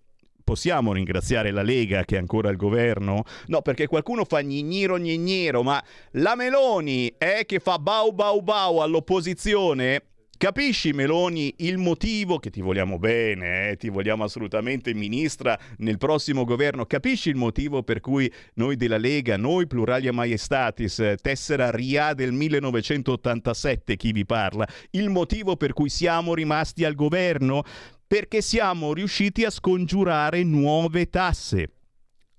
possiamo ringraziare la Lega che è ancora al governo? No, perché qualcuno fa gnigniro gnigniro, ma la Meloni è che fa bau bau bau all'opposizione? Capisci Meloni il motivo, che ti vogliamo bene, eh, ti vogliamo assolutamente ministra nel prossimo governo, capisci il motivo per cui noi della Lega, noi pluralia maiestatis, tessera R I A del millenovecentottantasette, chi vi parla, il motivo per cui siamo rimasti al governo? Perché siamo riusciti a scongiurare nuove tasse,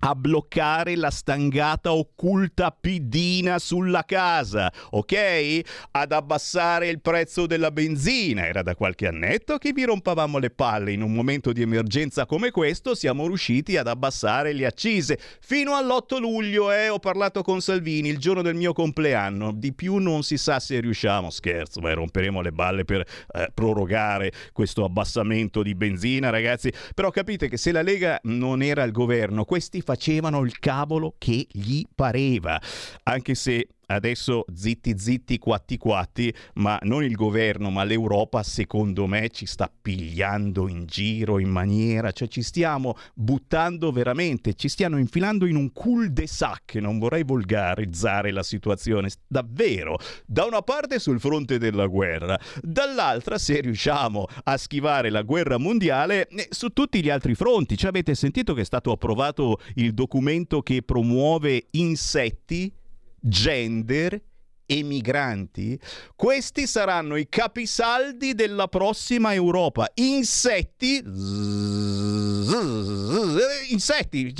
a bloccare la stangata occulta pidina sulla casa, ok? Ad abbassare il prezzo della benzina. Era da qualche annetto che vi rompavamo le palle. In un momento di emergenza come questo siamo riusciti ad abbassare le accise fino all'otto luglio, eh, ho parlato con Salvini il giorno del mio compleanno, di più non si sa se riusciamo, scherzo, ma romperemo le balle per eh, prorogare questo abbassamento di benzina, ragazzi. Però capite che se la Lega non era al governo, questi facevano il cavolo che gli pareva, anche se adesso zitti zitti quatti quatti, ma non il governo ma l'Europa secondo me ci sta pigliando in giro in maniera, cioè ci stiamo buttando veramente, ci stiano infilando in un cul-de-sac, non vorrei volgarizzare la situazione davvero, da una parte sul fronte della guerra, dall'altra se riusciamo a schivare la guerra mondiale su tutti gli altri fronti. Ci avete sentito che è stato approvato il documento che promuove insetti, gender e migranti? Questi saranno i capisaldi della prossima Europa. Insetti, insetti,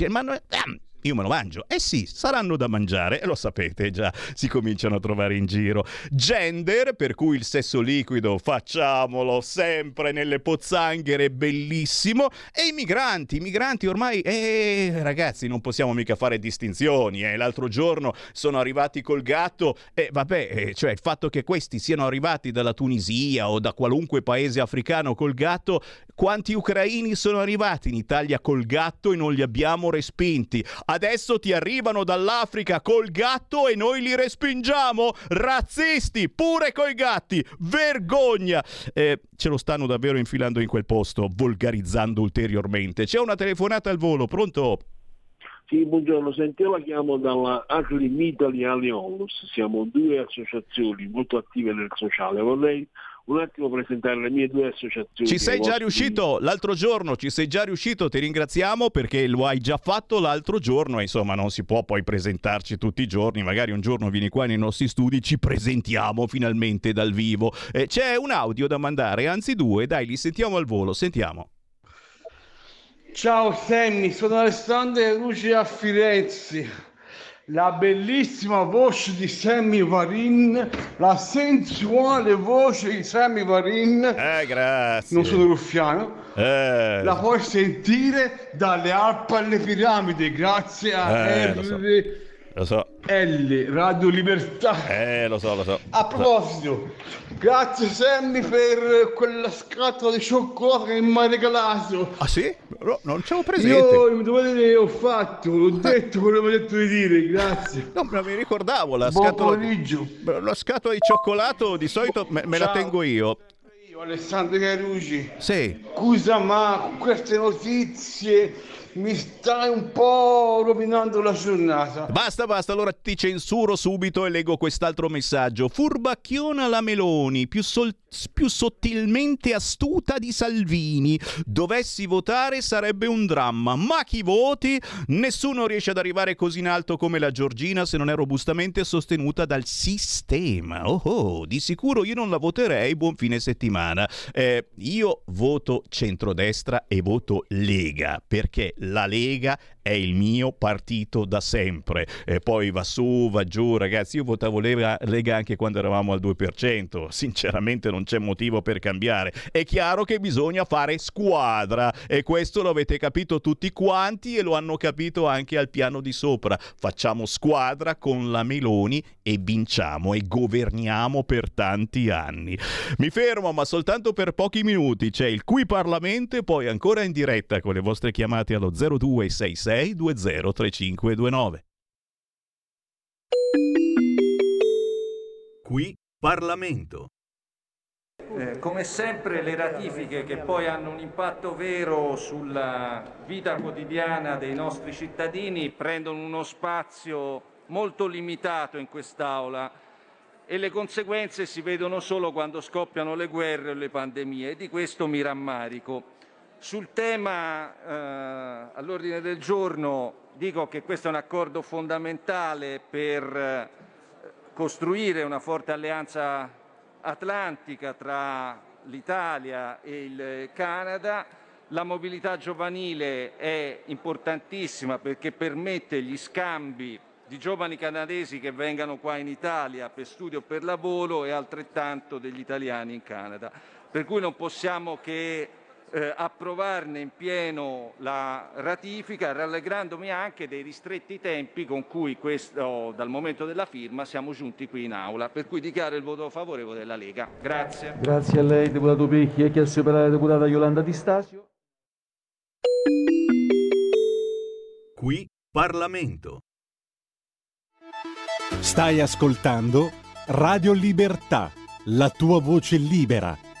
io me lo mangio, eh sì, saranno da mangiare, lo sapete già, si cominciano a trovare in giro. Gender, per cui il sesso liquido, facciamolo sempre nelle pozzanghere, bellissimo. E i migranti, i migranti ormai, eh ragazzi, non possiamo mica fare distinzioni, eh. L'altro giorno sono arrivati col gatto, e eh, vabbè, eh, cioè il fatto che questi siano arrivati dalla Tunisia o da qualunque paese africano col gatto, quanti ucraini sono arrivati in Italia col gatto e non li abbiamo respinti? Adesso ti arrivano dall'Africa col gatto e noi li respingiamo? Razzisti, pure coi gatti, vergogna! Eh, ce lo stanno davvero infilando in quel posto, volgarizzando ulteriormente. C'è una telefonata al volo, pronto? Sì, buongiorno, sentiamo, la chiamo dalla Aclim Italia Leonus, siamo due associazioni molto attive nel sociale, vorrei un attimo presentare le mie due associazioni. Ci sei già riuscito di... l'altro giorno, ci sei già riuscito, ti ringraziamo perché lo hai già fatto l'altro giorno e insomma non si può poi presentarci tutti i giorni, magari un giorno vieni qua nei nostri studi, ci presentiamo finalmente dal vivo. Eh, c'è un audio da mandare, anzi due, dai, li sentiamo al volo, sentiamo. Ciao Sammy, sono Alessandro Lucia a Firenze. La bellissima voce di Sammy Varin, la sensuale voce di Sammy Varin, eh, grazie. Non sono ruffiano, eh. La puoi sentire dalle Alpi alle Piramidi, grazie a eh, R- lo so. L, Radio Libertà. Eh, lo so, lo so. A proposito, grazie Sammy per quella scatola di cioccolato che mi hai regalato. Ah sì? No, non ce l'ho presente. Io dove ho fatto, ho detto quello che mi hai detto di dire, grazie. No, ma mi ricordavo la buon scatola. Pomeriggio. La scatola di cioccolato di solito me, me la tengo io. Io Alessandro Carucci. Sì. Scusa, ma queste notizie mi stai un po' rovinando la giornata. Basta, basta, allora ti censuro subito e leggo quest'altro messaggio. Furbacchiona la Meloni, più, sol- più sottilmente astuta di Salvini. Dovessi votare sarebbe un dramma, ma chi voti? Nessuno riesce ad arrivare così in alto come la Giorgina se non è robustamente sostenuta dal sistema. Oh, oh, di sicuro io non la voterei, buon fine settimana. Eh, io voto centrodestra e voto Lega, perché la Lega è il mio partito da sempre e poi va su, va giù, ragazzi, io votavo Lega, Lega anche quando eravamo al due per cento, sinceramente non c'è motivo per cambiare, è chiaro che bisogna fare squadra e questo lo avete capito tutti quanti e lo hanno capito anche al piano di sopra, facciamo squadra con la Meloni e vinciamo e governiamo per tanti anni. Mi fermo ma soltanto per pochi minuti, c'è il Qui Parlamento e poi ancora in diretta con le vostre chiamate allo zero due sei sei due zero tre cinque due nove. Qui Parlamento. Eh, come sempre le ratifiche che poi hanno un impatto vero sulla vita quotidiana dei nostri cittadini prendono uno spazio molto limitato in quest'Aula e le conseguenze si vedono solo quando scoppiano le guerre o le pandemie e di questo mi rammarico. Sul tema eh, all'ordine del giorno dico che questo è un accordo fondamentale per eh, costruire una forte alleanza atlantica tra l'Italia e il Canada. La mobilità giovanile è importantissima perché permette gli scambi di giovani canadesi che vengano qua in Italia per studio o per lavoro e altrettanto degli italiani in Canada. Per cui non possiamo che Eh, approvarne in pieno la ratifica, rallegrandomi anche dei ristretti tempi con cui questo, dal momento della firma siamo giunti qui in aula, per cui dichiaro il voto favorevole della Lega. Grazie. Grazie a lei, deputato Pecchi, e chiesto per la deputata Yolanda Di Stasio. Qui Parlamento. Stai ascoltando Radio Libertà, la tua voce libera,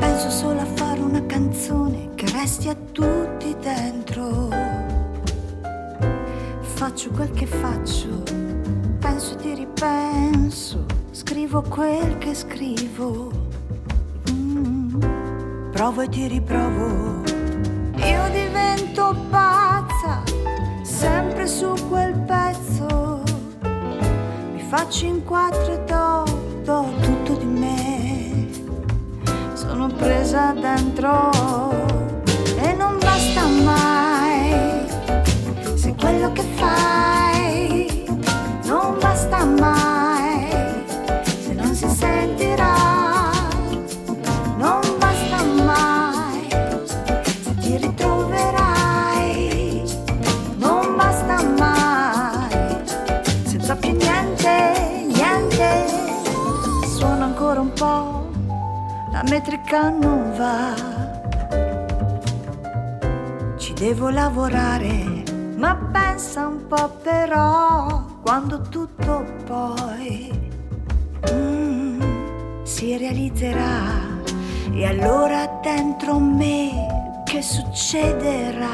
Penso solo a fare una canzone che resti a tutti dentro. Faccio quel che faccio, penso e ti ripenso, scrivo quel che scrivo. Mm. provo e ti riprovo. Io divento pazza, sempre su quel pezzo. Mi faccio in quattro e do, do tutto di me. Sono presa dentro e non basta mai. Se quello che fai non basta mai, se non si sentirà. La metrica non va, ci devo lavorare, ma pensa un po' però, quando tutto poi mm, si realizzerà, e allora dentro me che succederà?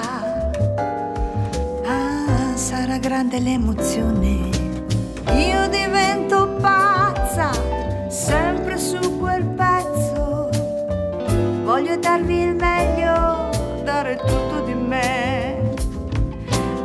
Ah, sarà grande l'emozione, io divento pazza, sempre su quel pezzo. Voglio darvi il meglio, dare tutto di me,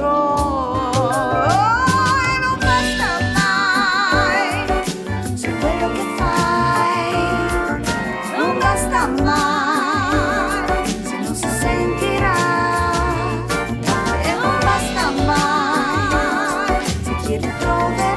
Oh, e non basta mai, se quello che fai non basta mai, se non si sentirà, e non basta mai, se ti ritroverai.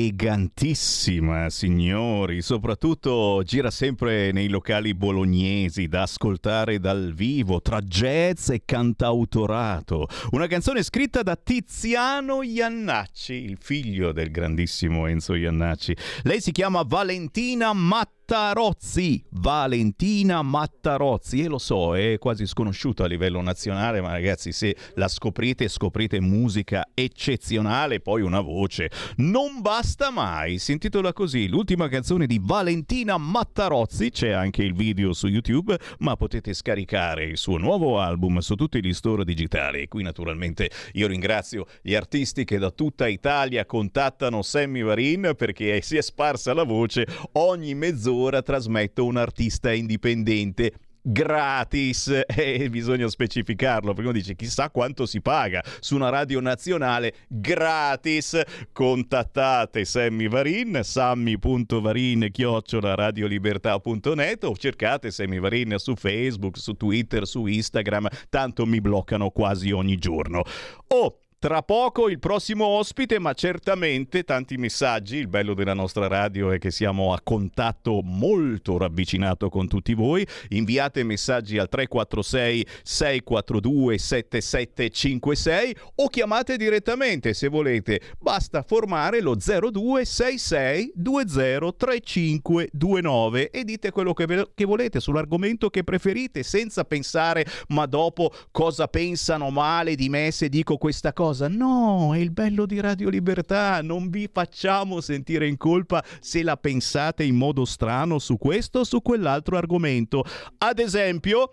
Tantissima, signori, soprattutto gira sempre nei locali bolognesi da ascoltare dal vivo tra jazz e cantautorato. Una canzone scritta da Tiziano Iannacci, il figlio del grandissimo Enzo Iannacci. Lei si chiama Valentina Mattarozzi. Mattarozzi, Valentina Mattarozzi, e lo so, è quasi sconosciuta a livello nazionale, ma ragazzi, se la scoprite, scoprite musica eccezionale, poi una voce. Non basta mai, si intitola così l'ultima canzone di Valentina Mattarozzi, c'è anche il video su YouTube, ma potete scaricare il suo nuovo album su tutti gli store digitali. E qui naturalmente io ringrazio gli artisti che da tutta Italia contattano Sammy Varin, perché si è sparsa la voce, ogni mezz'ora ora trasmetto un artista indipendente gratis, e eh, bisogna specificarlo, perché uno dice chissà quanto si paga su una radio nazionale. Gratis. Contattate Sammy Varin, sammy punto varin chiocciola radiolibertà punto net, o cercate Sammy Varin su Facebook, su Twitter, su Instagram, tanto mi bloccano quasi ogni giorno. Oh, tra poco il prossimo ospite, ma certamente tanti messaggi. Il bello della nostra radio è che siamo a contatto molto ravvicinato con tutti voi. Inviate messaggi al tre quattro sei sei quattro due sette sette cinque sei o chiamate direttamente se volete. Basta formare lo zero due sei sei due zero tre cinque due nove e dite quello che, ve- che volete sull'argomento che preferite, senza pensare ma dopo cosa pensano male di me se dico questa cosa. No, è il bello di Radio Libertà, non vi facciamo sentire in colpa se la pensate in modo strano su questo o su quell'altro argomento. Ad esempio,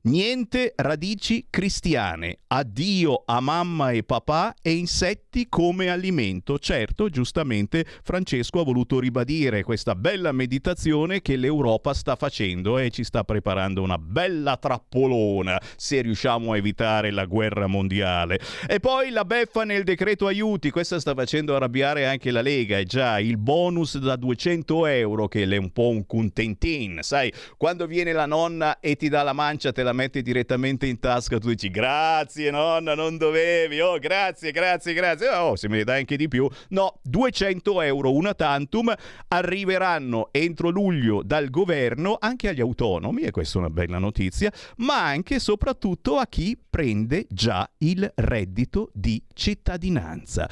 Niente radici cristiane, addio a mamma e papà e insetti come alimento. Certo, giustamente Francesco ha voluto ribadire questa bella meditazione che l'Europa sta facendo e ci sta preparando una bella trappolona se riusciamo a evitare la guerra mondiale. E poi la beffa nel decreto aiuti, questa sta facendo arrabbiare anche la Lega, e già il bonus da duecento euro che è un po' un contentin, sai, quando viene la nonna e ti dà la mancia, te la metti direttamente in tasca, tu dici grazie nonna, non dovevi, oh grazie, grazie, grazie, oh se me ne dai anche di più. No, duecento euro una tantum arriveranno entro luglio dal governo anche agli autonomi, e questa è una bella notizia, ma anche e soprattutto a chi prende già il reddito di cittadinanza.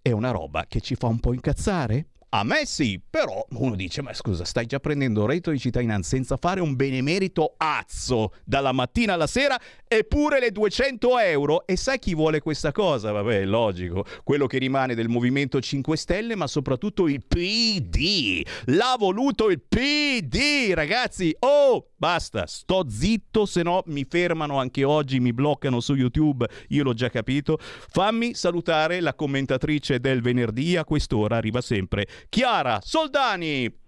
È una roba che ci fa un po' incazzare? A me sì, però uno dice, ma scusa, stai già prendendo reddito di cittadinanza senza fare un benemerito azzo dalla mattina alla sera, eppure le duecento euro. E sai chi vuole questa cosa? Vabbè, è logico, quello che rimane del Movimento cinque Stelle, ma soprattutto il P D. L'ha voluto il P D, ragazzi. Oh, basta, sto zitto, se no mi fermano anche oggi, mi bloccano su YouTube, io l'ho già capito. Fammi salutare la commentatrice del venerdì, a quest'ora arriva sempre, Chiara Soldani.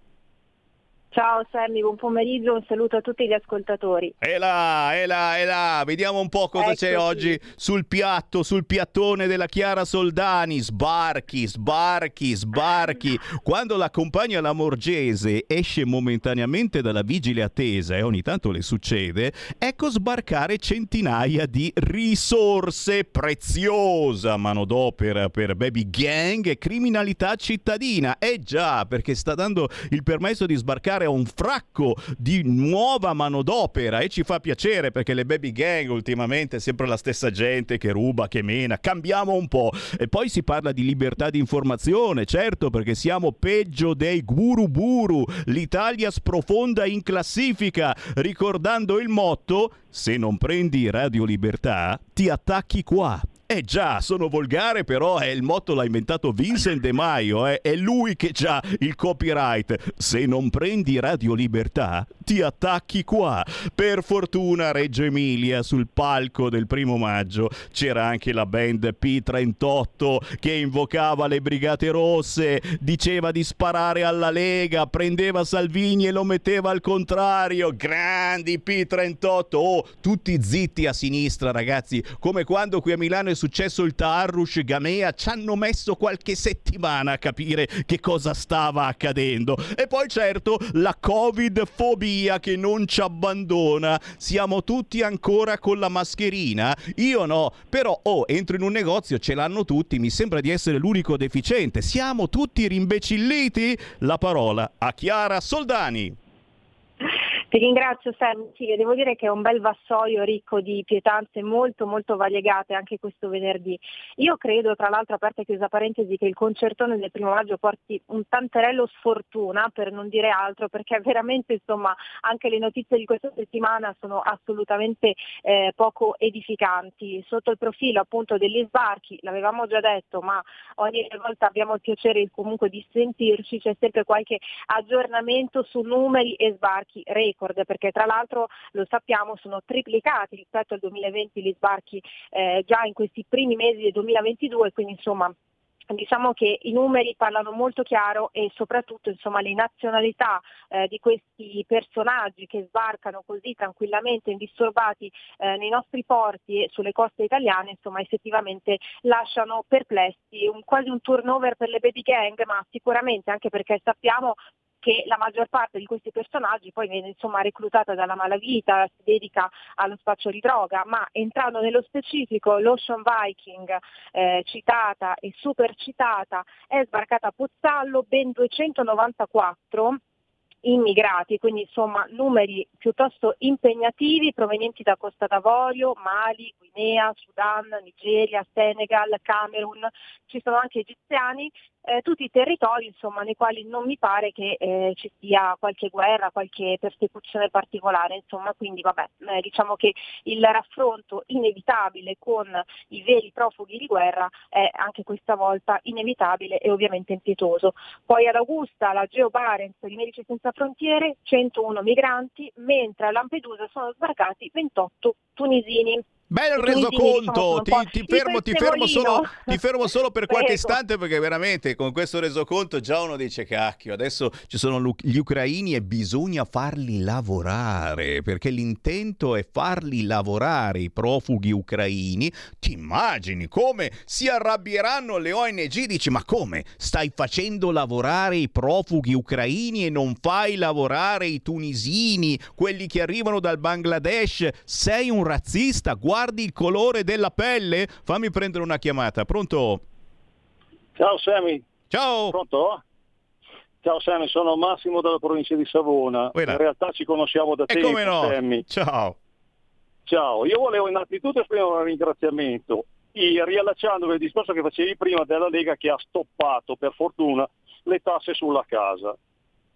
Ciao Sammy, buon pomeriggio, un saluto a tutti gli ascoltatori. E là, e là, e là, vediamo un po' cosa Eccoci. C'è oggi sul piatto, sul piattone della Chiara Soldani. Sbarchi, sbarchi, sbarchi. Quando la compagna Lamorgese esce momentaneamente dalla vigile attesa, e eh, ogni tanto le succede, ecco sbarcare centinaia di risorse, preziosa manodopera per baby gang e criminalità cittadina. Eh già, perché sta dando il permesso di sbarcare a un fracco di nuova manodopera, e ci fa piacere perché le baby gang ultimamente è sempre la stessa gente che ruba, che mena. Cambiamo un po'. E poi si parla di libertà di informazione, certo, perché siamo peggio dei guruburu. L'Italia sprofonda in classifica, ricordando il motto: se non prendi Radio Libertà ti attacchi qua. Eh già, sono volgare, però eh, il motto l'ha inventato Vincent De Maio, eh. È lui che c'ha il copyright. Se non prendi Radio Libertà, ti attacchi qua. Per fortuna a Reggio Emilia, sul palco del primo maggio, c'era anche la band P trentotto che invocava le Brigate Rosse, diceva di sparare alla Lega, prendeva Salvini e lo metteva al contrario. Grandi P trentotto, oh, tutti zitti a sinistra, ragazzi, come quando qui a Milano è successo il Taarrush Gamea, ci hanno messo qualche settimana a capire che cosa stava accadendo. E poi certo la Covid-fobia che non ci abbandona, siamo tutti ancora con la mascherina, io no, però oh, entro in un negozio, ce l'hanno tutti, mi sembra di essere l'unico deficiente, siamo tutti rimbecilliti. La parola a Chiara Soldani. Ti ringrazio Sam, sì, devo dire che è un bel vassoio ricco di pietanze molto molto variegate anche questo venerdì. Io credo, tra l'altro, aperta e chiusa parentesi, che il concertone del primo maggio porti un tanterello sfortuna, per non dire altro, perché veramente insomma anche le notizie di questa settimana sono assolutamente eh, poco edificanti. Sotto il profilo appunto degli sbarchi, l'avevamo già detto, ma ogni volta abbiamo il piacere comunque di sentirci, c'è sempre qualche aggiornamento su numeri e sbarchi record, perché tra l'altro lo sappiamo sono triplicati rispetto al duemilaventi gli sbarchi eh, già in questi primi mesi del duemilaventidue, quindi insomma diciamo che i numeri parlano molto chiaro, e soprattutto insomma le nazionalità eh, di questi personaggi che sbarcano così tranquillamente, indisturbati eh, nei nostri porti e sulle coste italiane, insomma effettivamente lasciano perplessi, un, quasi un turnover per le baby gang, ma sicuramente anche perché sappiamo che la maggior parte di questi personaggi poi viene insomma reclutata dalla malavita, si dedica allo spaccio di droga. Ma entrando nello specifico, l'Ocean Viking, eh, citata e super citata, è sbarcata a Pozzallo, ben duecentonovantaquattro immigrati, quindi insomma numeri piuttosto impegnativi provenienti da Costa d'Avorio, Mali, Guinea, Sudan, Nigeria, Senegal, Camerun, ci sono anche egiziani, eh, tutti i territori insomma nei quali non mi pare che eh, ci sia qualche guerra, qualche persecuzione particolare, insomma, quindi vabbè, eh, diciamo che il raffronto inevitabile con i veri profughi di guerra è anche questa volta inevitabile e ovviamente impietoso. Poi ad Augusta la GeoBarents di Medici Senza Frontiere, centouno migranti, mentre a Lampedusa sono sbarcati ventotto tunisini. Bello il resoconto, ti, ti, fermo, ti, fermo solo, ti fermo solo per qualche istante, perché veramente con questo resoconto già uno dice cacchio, adesso ci sono gli ucraini e bisogna farli lavorare, perché l'intento è farli lavorare i profughi ucraini. Ti immagini come si arrabbieranno le O N G, dici ma come? Stai facendo lavorare i profughi ucraini e non fai lavorare i tunisini, quelli che arrivano dal Bangladesh, sei un razzista, guarda. Guardi il colore della pelle? Fammi prendere una chiamata. Pronto? Ciao Sammy. Ciao. Pronto? Ciao Sammy, sono Massimo dalla provincia di Savona. Quella. In realtà ci conosciamo da e tempo, come no? Sammy. Ciao. Ciao. Io volevo innanzitutto esprimere un ringraziamento, riallacciandomi al discorso che facevi prima della Lega che ha stoppato, per fortuna, le tasse sulla casa.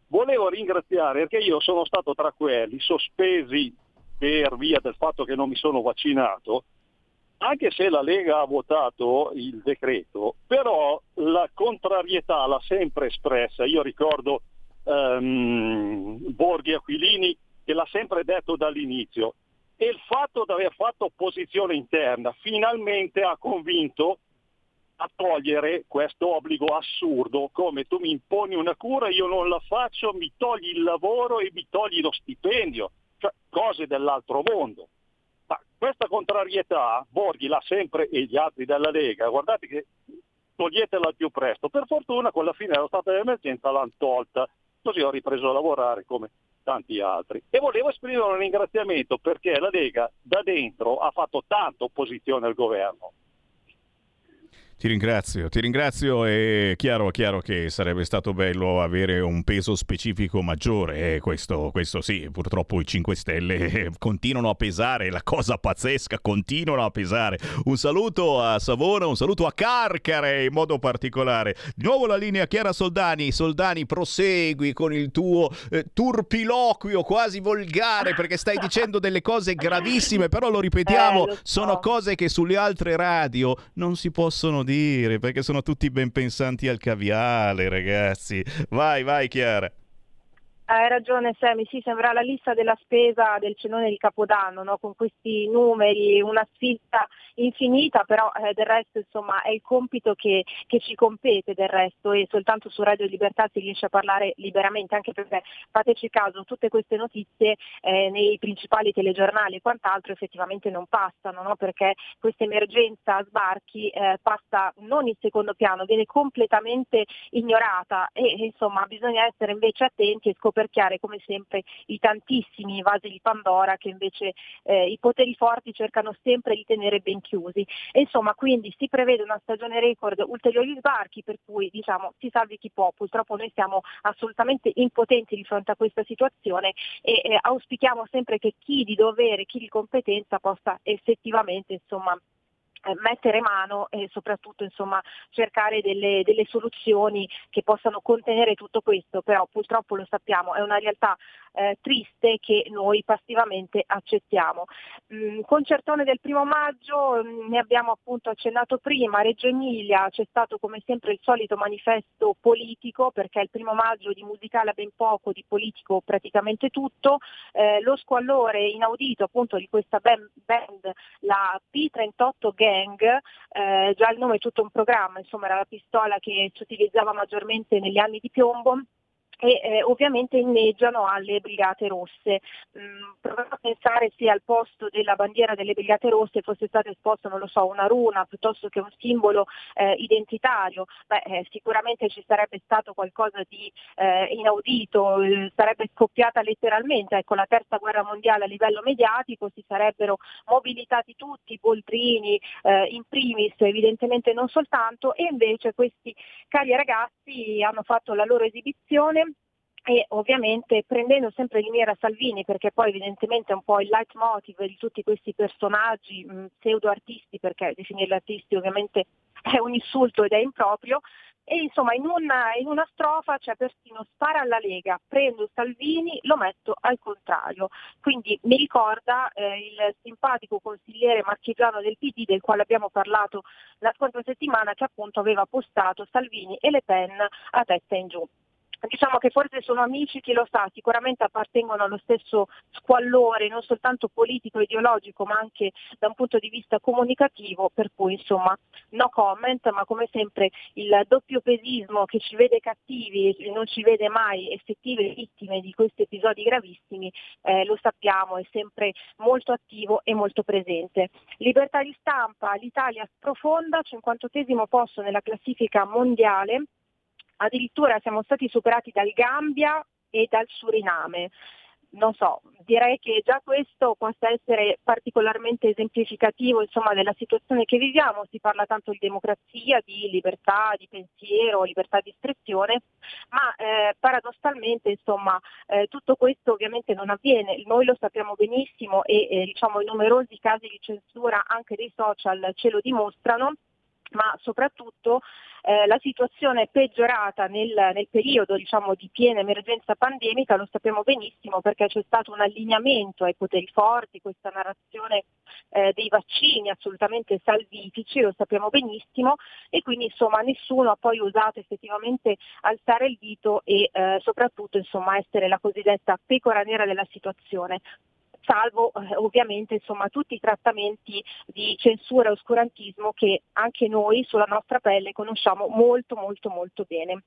Volevo ringraziare perché io sono stato tra quelli sospesi per via del fatto che non mi sono vaccinato, anche se la Lega ha votato il decreto, però la contrarietà l'ha sempre espressa. Io ricordo um, Borghi Aquilini che l'ha sempre detto dall'inizio, e il fatto di aver fatto opposizione interna finalmente ha convinto a togliere questo obbligo assurdo, come tu mi imponi una cura, io non la faccio, mi togli il lavoro e mi togli lo stipendio. Cioè, cose dell'altro mondo. Ma questa contrarietà Borghi l'ha sempre, e gli altri della Lega, guardate che toglietela al più presto. Per fortuna con la fine dello stato di emergenza l'hanno tolta, così ho ripreso a lavorare come tanti altri. E volevo esprimere un ringraziamento perché la Lega da dentro ha fatto tanta opposizione al governo. Ti ringrazio, ti ringrazio. È chiaro, chiaro che sarebbe stato bello avere un peso specifico maggiore, eh, questo, questo sì, purtroppo i cinque Stelle continuano a pesare, la cosa pazzesca, continuano a pesare. Un saluto a Savona, un saluto a Carcare in modo particolare. Di nuovo la linea Chiara Soldani. Soldani, prosegui con il tuo eh, turpiloquio quasi volgare, perché stai dicendo delle cose gravissime, però lo ripetiamo, eh, lo so. Sono cose che sulle altre radio non si possono dire, perché sono tutti ben pensanti al caviale, ragazzi. Vai, vai Chiara. Hai ragione Sammy, sì, sembra la lista della spesa del cenone di Capodanno, no? Con questi numeri, una sfida infinita, però eh, del resto insomma è il compito che, che ci compete, del resto, e soltanto su Radio Libertà si riesce a parlare liberamente, anche perché fateci caso, tutte queste notizie eh, nei principali telegiornali e quant'altro effettivamente non passano, no? Perché questa emergenza sbarchi eh, passa non in secondo piano, viene completamente ignorata e insomma bisogna essere invece attenti e scoprire per chiare come sempre i tantissimi vasi di Pandora che invece eh, i poteri forti cercano sempre di tenere ben chiusi. E insomma, quindi si prevede una stagione record, ulteriori sbarchi, per cui diciamo si salvi chi può. Purtroppo noi siamo assolutamente impotenti di fronte a questa situazione e eh, auspichiamo sempre che chi di dovere, chi di competenza possa effettivamente insomma mettere mano e soprattutto insomma cercare delle, delle soluzioni che possano contenere tutto questo, però purtroppo lo sappiamo, è una realtà eh, triste che noi passivamente accettiamo. Mm, concertone del primo maggio, mh, ne abbiamo appunto accennato prima, a Reggio Emilia c'è stato come sempre il solito manifesto politico, perché il primo maggio di musicale ha ben poco, di politico praticamente tutto, eh, lo squallore inaudito appunto di questa band, band la P trentotto Gang. Eh, già il nome è tutto un programma, insomma era la pistola che si utilizzava maggiormente negli anni di piombo e eh, ovviamente inneggiano alle Brigate Rosse. Mm, proviamo a pensare se al posto della bandiera delle Brigate Rosse fosse stato esposto, non lo so, una runa piuttosto che un simbolo eh, identitario. Beh, eh, sicuramente ci sarebbe stato qualcosa di eh, inaudito, eh, sarebbe scoppiata letteralmente, ecco, la terza guerra mondiale a livello mediatico, si sarebbero mobilitati tutti, Boldrini eh, in primis, evidentemente non soltanto, e invece questi cari ragazzi hanno fatto la loro esibizione e ovviamente prendendo sempre di mira Salvini, perché poi evidentemente è un po' il leitmotiv di tutti questi personaggi mh, pseudo artisti, perché definirli artisti ovviamente è un insulto ed è improprio, E insomma in una, in una strofa c'è persino spara alla Lega, prendo Salvini, lo metto al contrario. Quindi mi ricorda eh, il simpatico consigliere marchigiano del P D, del quale abbiamo parlato la scorsa settimana, che appunto aveva postato Salvini e Le Pen a testa in giù. Diciamo che forse sono amici, chi lo sa, sicuramente appartengono allo stesso squallore, non soltanto politico, ideologico, ma anche da un punto di vista comunicativo, per cui insomma no comment, ma come sempre il doppiopesismo che ci vede cattivi e non ci vede mai effettive vittime di questi episodi gravissimi, eh, lo sappiamo, è sempre molto attivo e molto presente. Libertà di stampa, l'Italia sprofonda, cinquantottesimo posto nella classifica mondiale, addirittura siamo stati superati dal Gambia e dal Suriname. Non so, direi che già questo possa essere particolarmente esemplificativo, insomma, della situazione che viviamo. Si parla tanto di democrazia, di libertà di pensiero, libertà di espressione, ma eh, paradossalmente insomma eh, tutto questo ovviamente non avviene, noi lo sappiamo benissimo e eh, diciamo i numerosi casi di censura anche dei social ce lo dimostrano. Ma soprattutto eh, la situazione è peggiorata nel, nel periodo diciamo di piena emergenza pandemica, lo sappiamo benissimo perché c'è stato un allineamento ai poteri forti, questa narrazione eh, dei vaccini assolutamente salvifici, lo sappiamo benissimo, e quindi insomma nessuno ha poi osato effettivamente alzare il dito e eh, soprattutto insomma essere la cosiddetta pecora nera della situazione. Salvo eh, ovviamente insomma tutti i trattamenti di censura e oscurantismo che anche noi sulla nostra pelle conosciamo molto molto molto bene.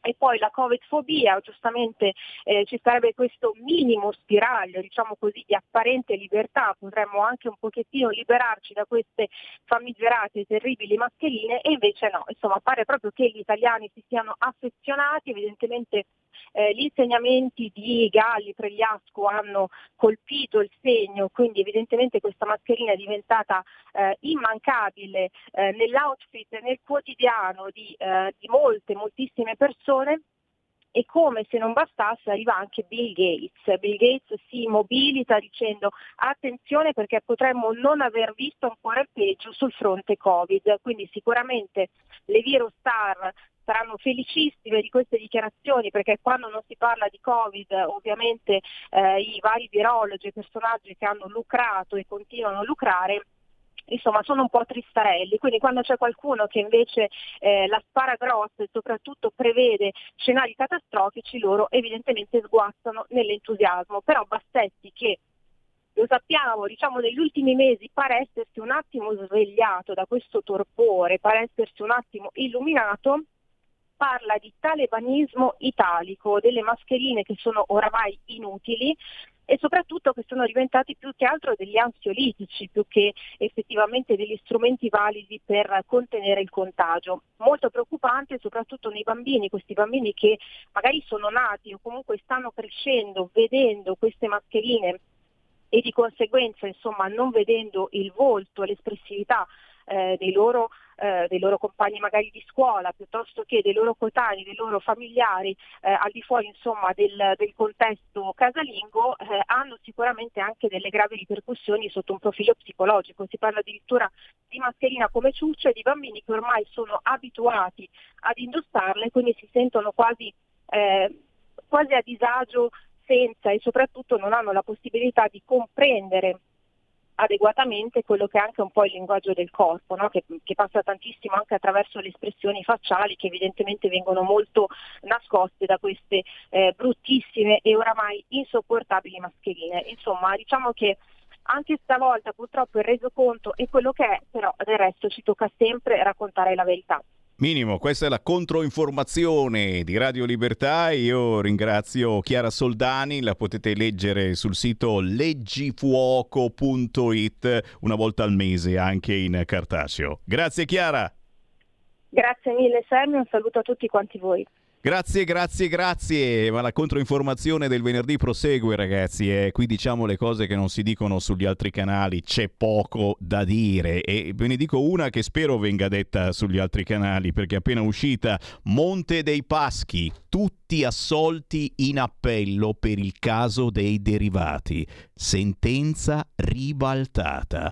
E poi la Covid-fobia, giustamente eh, ci sarebbe questo minimo spiraglio, diciamo così, di apparente libertà, potremmo anche un pochettino liberarci da queste famigerate terribili mascherine, e invece no, insomma pare proprio che gli italiani si siano affezionati, evidentemente eh, gli insegnamenti di Galli, Pregliasco hanno colpito il segno, quindi evidentemente questa mascherina è diventata eh, immancabile eh, nell'outfit, nel quotidiano di, eh, di molte, moltissime persone. E come se non bastasse arriva anche Bill Gates. Bill Gates si mobilita dicendo attenzione perché potremmo non aver visto ancora il peggio sul fronte Covid, quindi sicuramente le virus star saranno felicissime di queste dichiarazioni, perché quando non si parla di Covid ovviamente eh, i vari virologi e personaggi che hanno lucrato e continuano a lucrare insomma sono un po' tristarelli, quindi quando c'è qualcuno che invece eh, la spara grossa e soprattutto prevede scenari catastrofici, loro evidentemente sguazzano nell'entusiasmo. Però Bassetti, che lo sappiamo, diciamo negli ultimi mesi pare essersi un attimo svegliato da questo torpore, pare essersi un attimo illuminato, parla di talebanismo italico, delle mascherine che sono oramai inutili e soprattutto che sono diventati più che altro degli ansiolitici, più che effettivamente degli strumenti validi per contenere il contagio. Molto preoccupante soprattutto nei bambini, questi bambini che magari sono nati o comunque stanno crescendo vedendo queste mascherine e di conseguenza insomma non vedendo il volto e l'espressività eh, dei loro eh, dei loro compagni magari di scuola, piuttosto che dei loro coetanei, dei loro familiari eh, al di fuori insomma del, del contesto casalingo, eh, hanno sicuramente anche delle gravi ripercussioni sotto un profilo psicologico. Si parla addirittura di mascherina come ciuccio e di bambini che ormai sono abituati ad indossarle, quindi si sentono quasi eh, quasi a disagio e soprattutto non hanno la possibilità di comprendere adeguatamente quello che è anche un po' il linguaggio del corpo, no? che, che passa tantissimo anche attraverso le espressioni facciali che evidentemente vengono molto nascoste da queste eh, bruttissime e oramai insopportabili mascherine. Insomma, diciamo che anche stavolta purtroppo il resoconto è quello che è, però del resto ci tocca sempre raccontare la verità. Minimo, questa è la controinformazione di Radio Libertà. Io ringrazio Chiara Soldani, la potete leggere sul sito leggifuoco punto it una volta al mese anche in cartaceo. Grazie Chiara. Grazie mille Sammy, un saluto a tutti quanti voi. Grazie, grazie, grazie, ma la controinformazione del venerdì prosegue ragazzi, eh. Qui diciamo le cose che non si dicono sugli altri canali, c'è poco da dire e ve ne dico una che spero venga detta sugli altri canali perché è appena uscita. Monte dei Paschi, tutti assolti in appello per il caso dei derivati, sentenza ribaltata.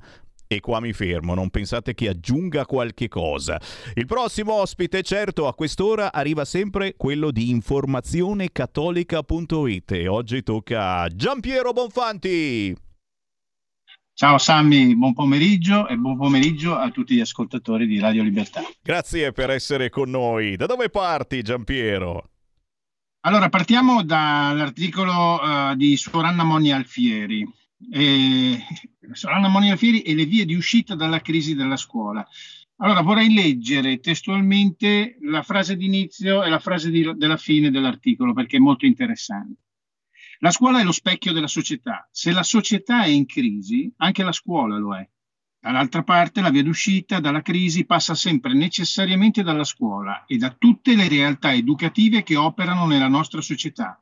E qua mi fermo, non pensate che aggiunga qualche cosa. Il prossimo ospite, certo, a quest'ora arriva sempre quello di informazione cattolica punto it e oggi tocca a Giampiero Bonfanti. Ciao Sammy, buon pomeriggio e buon pomeriggio a tutti gli ascoltatori di Radio Libertà. Grazie per essere con noi. Da dove parti, Giampiero? Allora, partiamo dall'articolo uh, di Suor Anna Monia Alfieri. E... Suor Anna Monia Alfieri e le vie di uscita dalla crisi della scuola. Allora vorrei leggere testualmente la frase d'inizio e la frase di, della fine dell'articolo perché è molto interessante. La scuola è lo specchio della società. Se la società è in crisi, anche la scuola lo è. Dall'altra parte, la via d'uscita dalla crisi passa sempre necessariamente dalla scuola e da tutte le realtà educative che operano nella nostra società.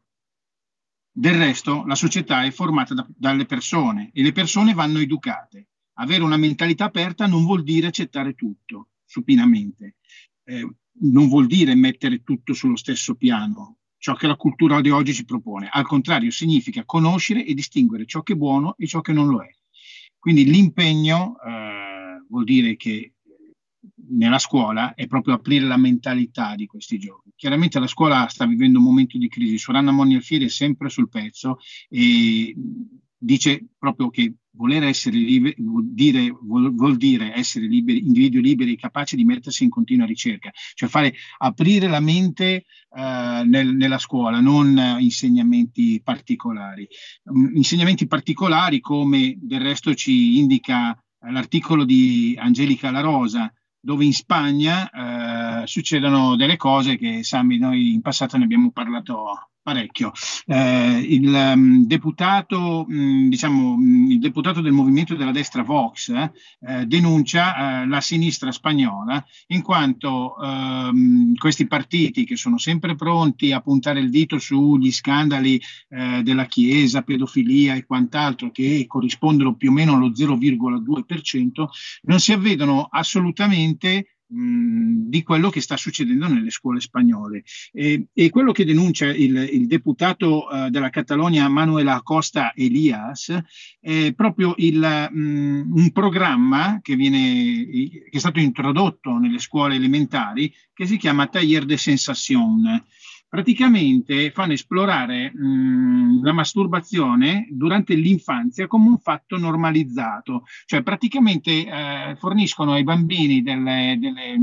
Del resto, la società è formata da, dalle persone e le persone vanno educate. Avere una mentalità aperta non vuol dire accettare tutto, supinamente. Eh, non vuol dire mettere tutto sullo stesso piano, ciò che la cultura di oggi ci propone. Al contrario, significa conoscere e distinguere ciò che è buono e ciò che non lo è. Quindi l'impegno eh, vuol dire che nella scuola è proprio aprire la mentalità di questi giovani. Chiaramente la scuola sta vivendo un momento di crisi. Suor Anna Monia Alfieri è sempre sul pezzo e dice proprio che voler essere liberi vuol dire, vuol, vuol dire essere liberi, individui liberi capaci di mettersi in continua ricerca, cioè fare aprire la mente eh, nel, nella scuola, non eh, insegnamenti particolari. Um, insegnamenti particolari come del resto ci indica eh, l'articolo di Angelica La Rosa, dove in Spagna eh, succedono delle cose che, Sammy, noi in passato ne abbiamo parlato parecchio. Eh, il, um, deputato, mh, diciamo, mh, il deputato del movimento della destra Vox eh, denuncia eh, la sinistra spagnola in quanto ehm, questi partiti che sono sempre pronti a puntare il dito sugli scandali eh, della Chiesa, pedofilia e quant'altro che corrispondono più o meno allo zero virgola due per cento, non si avvedono assolutamente di quello che sta succedendo nelle scuole spagnole e, e quello che denuncia il, il deputato uh, della Catalogna Manuel Acosta Elias è proprio il, um, un programma che, viene, che è stato introdotto nelle scuole elementari che si chiama Taller de Sensación. Praticamente fanno esplorare mh, la masturbazione durante l'infanzia come un fatto normalizzato, cioè praticamente eh, forniscono ai bambini delle, delle, eh,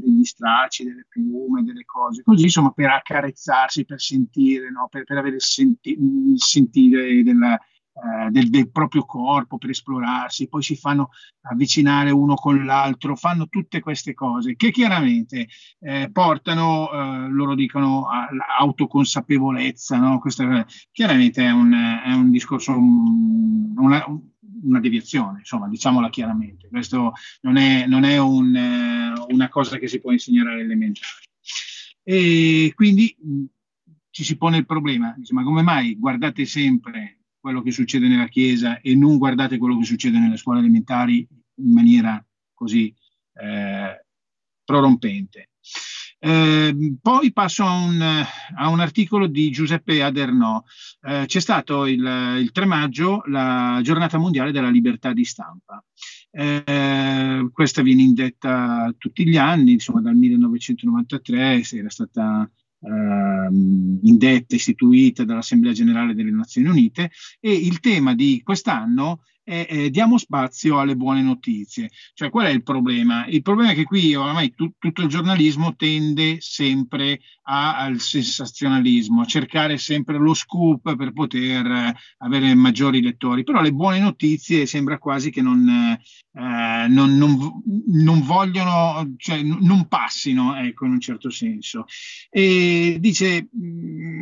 degli stracci, delle piume, delle cose così, insomma, per accarezzarsi, per sentire, no? per, per avere il senti- sentire della, eh, del, del proprio corpo, per esplorarsi, poi si fanno avvicinare uno con l'altro, fanno tutte queste cose che chiaramente eh, portano, eh, loro dicono, all'autoconsapevolezza, no? Questa, chiaramente è un, è un discorso, un, una, una deviazione, insomma, diciamola chiaramente. Questo non è, non è un, una cosa che si può insegnare all'elementare. E quindi ci si pone il problema, dice, ma come mai guardate sempre quello che succede nella Chiesa e non guardate quello che succede nelle scuole elementari in maniera così eh, prorompente. Eh, poi passo a un, a un articolo di Giuseppe Adernò. Eh, c'è stato il, il tre maggio la giornata mondiale della libertà di stampa. Eh, questa viene indetta tutti gli anni, insomma dal millenovecentonovantatré, se era stata... Uh, indetta, istituita dall'Assemblea Generale delle Nazioni Unite, e il tema di quest'anno è, è diamo spazio alle buone notizie. Cioè qual è il problema? Il problema è che qui ormai tu, tutto il giornalismo tende sempre a, al sensazionalismo, a cercare sempre lo scoop per poter eh, avere maggiori lettori, però le buone notizie sembra quasi che non, eh, non, non, non vogliono, cioè non passino, ecco, in un certo senso. E dice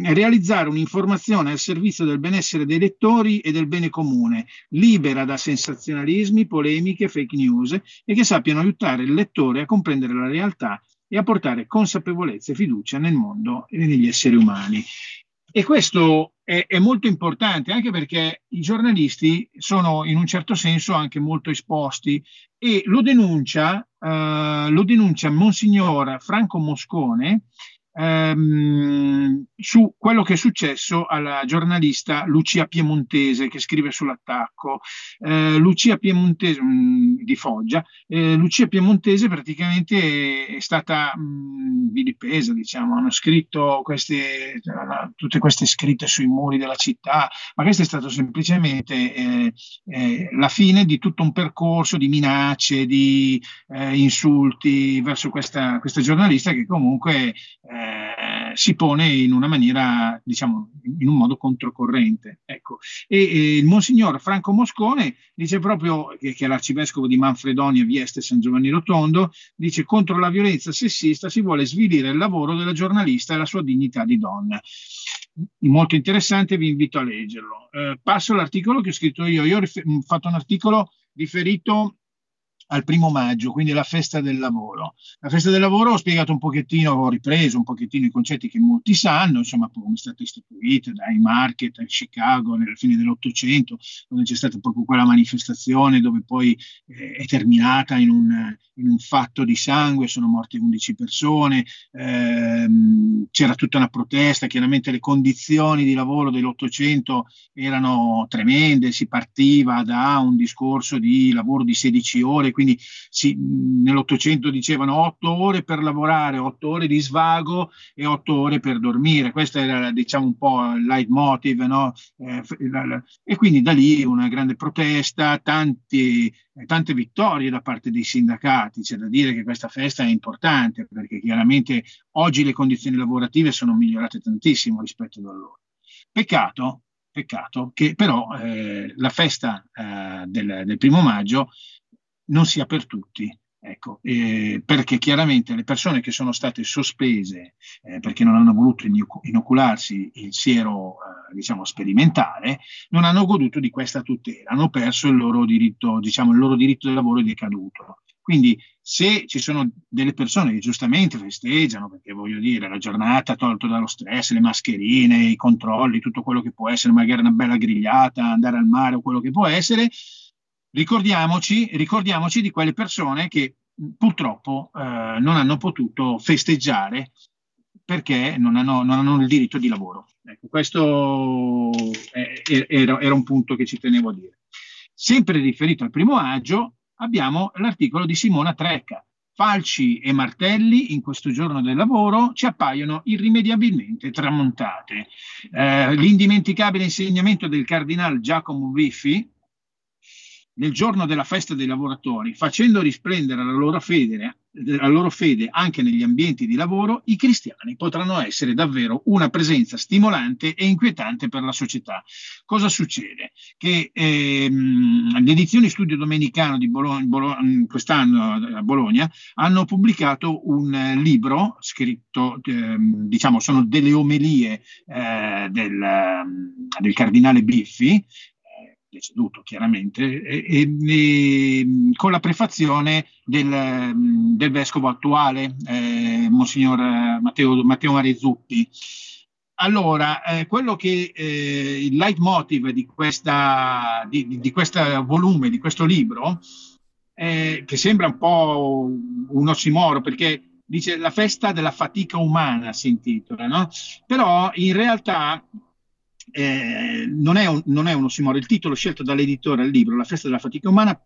realizzare un'informazione al servizio del benessere dei lettori e del bene comune, libera da sensazionalismi, polemiche, fake news e che sappiano aiutare il lettore a comprendere la realtà e a portare consapevolezza e fiducia nel mondo e negli esseri umani. E questo è, è molto importante anche perché i giornalisti sono in un certo senso anche molto esposti e lo denuncia, eh, lo denuncia Monsignor Franco Moscone ehm, su quello che è successo alla giornalista Lucia Piemontese, che scrive sull'attacco. Eh, Lucia Piemontese, mh, di Foggia, eh, Lucia Piemontese praticamente è, è stata mh, vilipesa, diciamo, hanno scritto queste, tutte queste scritte sui muri della città, ma questo è stato semplicemente eh, eh, la fine di tutto un percorso di minacce, di eh, insulti verso questa, questa giornalista che comunque eh, si pone in una maniera, diciamo, in un modo controcorrente. Ecco. E, e il Monsignor Franco Moscone dice proprio, che, che è l'arcivescovo di Manfredonia, Vieste, San Giovanni Rotondo, dice: contro la violenza sessista si vuole svilire il lavoro della giornalista e la sua dignità di donna. Molto interessante, vi invito a leggerlo. Eh, passo all'articolo che ho scritto io. Io ho rifer- fatto un articolo riferito al primo maggio, quindi la festa del lavoro. La festa del lavoro ho spiegato un pochettino, ho ripreso un pochettino i concetti che molti sanno, insomma, come è stata istituita dai Market a Chicago nella fine dell'Ottocento, dove c'è stata proprio quella manifestazione dove poi eh, è terminata in un, in un fatto di sangue, sono morte undici persone, ehm, c'era tutta una protesta, chiaramente le condizioni di lavoro dell'Ottocento erano tremende, si partiva da un discorso di lavoro di sedici ore, quindi sì, nell'Ottocento dicevano otto ore per lavorare, otto ore di svago e otto ore per dormire. Questo era, diciamo, un po' il leitmotiv, no? Eh, la, la, e quindi da lì una grande protesta, tanti, eh, tante vittorie da parte dei sindacati. C'è da dire che questa festa è importante perché chiaramente oggi le condizioni lavorative sono migliorate tantissimo rispetto ad allora. Peccato, peccato che però eh, la festa eh, del, del primo maggio non sia per tutti, ecco, eh, perché chiaramente le persone che sono state sospese eh, perché non hanno voluto inocularsi il siero eh, diciamo sperimentale, non hanno goduto di questa tutela, hanno perso il loro diritto, diciamo il loro diritto del lavoro è decaduto. Quindi se ci sono delle persone che giustamente festeggiano, perché voglio dire, la giornata tolto dallo stress, le mascherine, i controlli, tutto quello che può essere, magari una bella grigliata, andare al mare o quello che può essere, Ricordiamoci, ricordiamoci di quelle persone che purtroppo eh, non hanno potuto festeggiare perché non hanno, non hanno il diritto di lavoro. Ecco, questo è, era, era un punto che ci tenevo a dire. Sempre riferito al primo maggio abbiamo l'articolo di Simona Trecca. Falci e martelli in questo giorno del lavoro ci appaiono irrimediabilmente tramontate. Eh, l'indimenticabile insegnamento del cardinal Giacomo Biffi nel giorno della festa dei lavoratori, facendo risplendere la loro fede, la loro fede anche negli ambienti di lavoro, i cristiani potranno essere davvero una presenza stimolante e inquietante per la società. Cosa succede? Che ehm, le edizioni Studio Domenicano di Bologna, Bologna, quest'anno a Bologna, hanno pubblicato un libro scritto, ehm, diciamo, sono delle omelie eh, del, del cardinale Biffi, deceduto chiaramente, e, e, e, con la prefazione del, del vescovo attuale, eh, Monsignor Matteo, Matteo Marezzutti. Allora, eh, quello che eh, il leitmotiv di questa di, di, di questo volume, di questo libro, eh, che sembra un po' un ossimoro, perché dice la festa della fatica umana si intitola, no? Però in realtà Eh, non è un, non è un ossimoro. Il titolo scelto dall'editore al libro, La festa della fatica umana,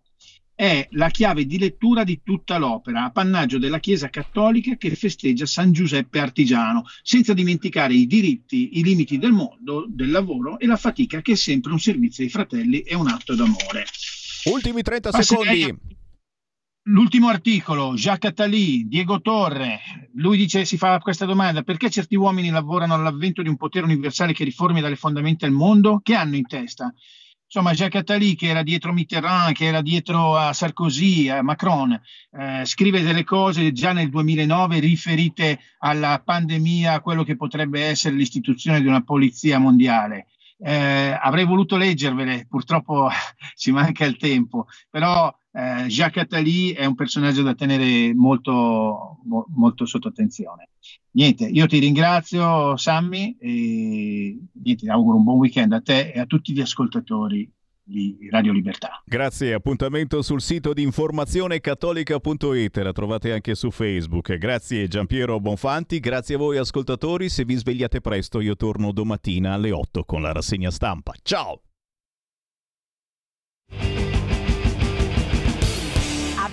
è la chiave di lettura di tutta l'opera, appannaggio della Chiesa cattolica che festeggia San Giuseppe Artigiano, senza dimenticare i diritti, i limiti del mondo, del lavoro e la fatica, che è sempre un servizio ai fratelli e un atto d'amore. Ultimi trenta Passerei secondi. L'ultimo articolo, Jacques Attali, Diego Torre, lui dice, si fa questa domanda: perché certi uomini lavorano all'avvento di un potere universale che riformi dalle fondamenta il mondo? Che hanno in testa? Insomma, Jacques Attali, che era dietro Mitterrand, che era dietro a Sarkozy, a Macron, eh, scrive delle cose già nel duemilanove riferite alla pandemia, a quello che potrebbe essere l'istituzione di una polizia mondiale. Eh, avrei voluto leggervele, purtroppo ci manca il tempo, però eh, Jacques Attali è un personaggio da tenere molto, mo, molto sotto attenzione. Niente, io ti ringrazio, Sammy, e niente, auguro un buon weekend a te e a tutti gli ascoltatori di Radio Libertà. Grazie, appuntamento sul sito di informazione cattolica punto it, la trovate anche su Facebook. Grazie Giampiero Bonfanti, grazie a voi ascoltatori, se vi svegliate presto io torno domattina alle otto con la rassegna stampa. Ciao!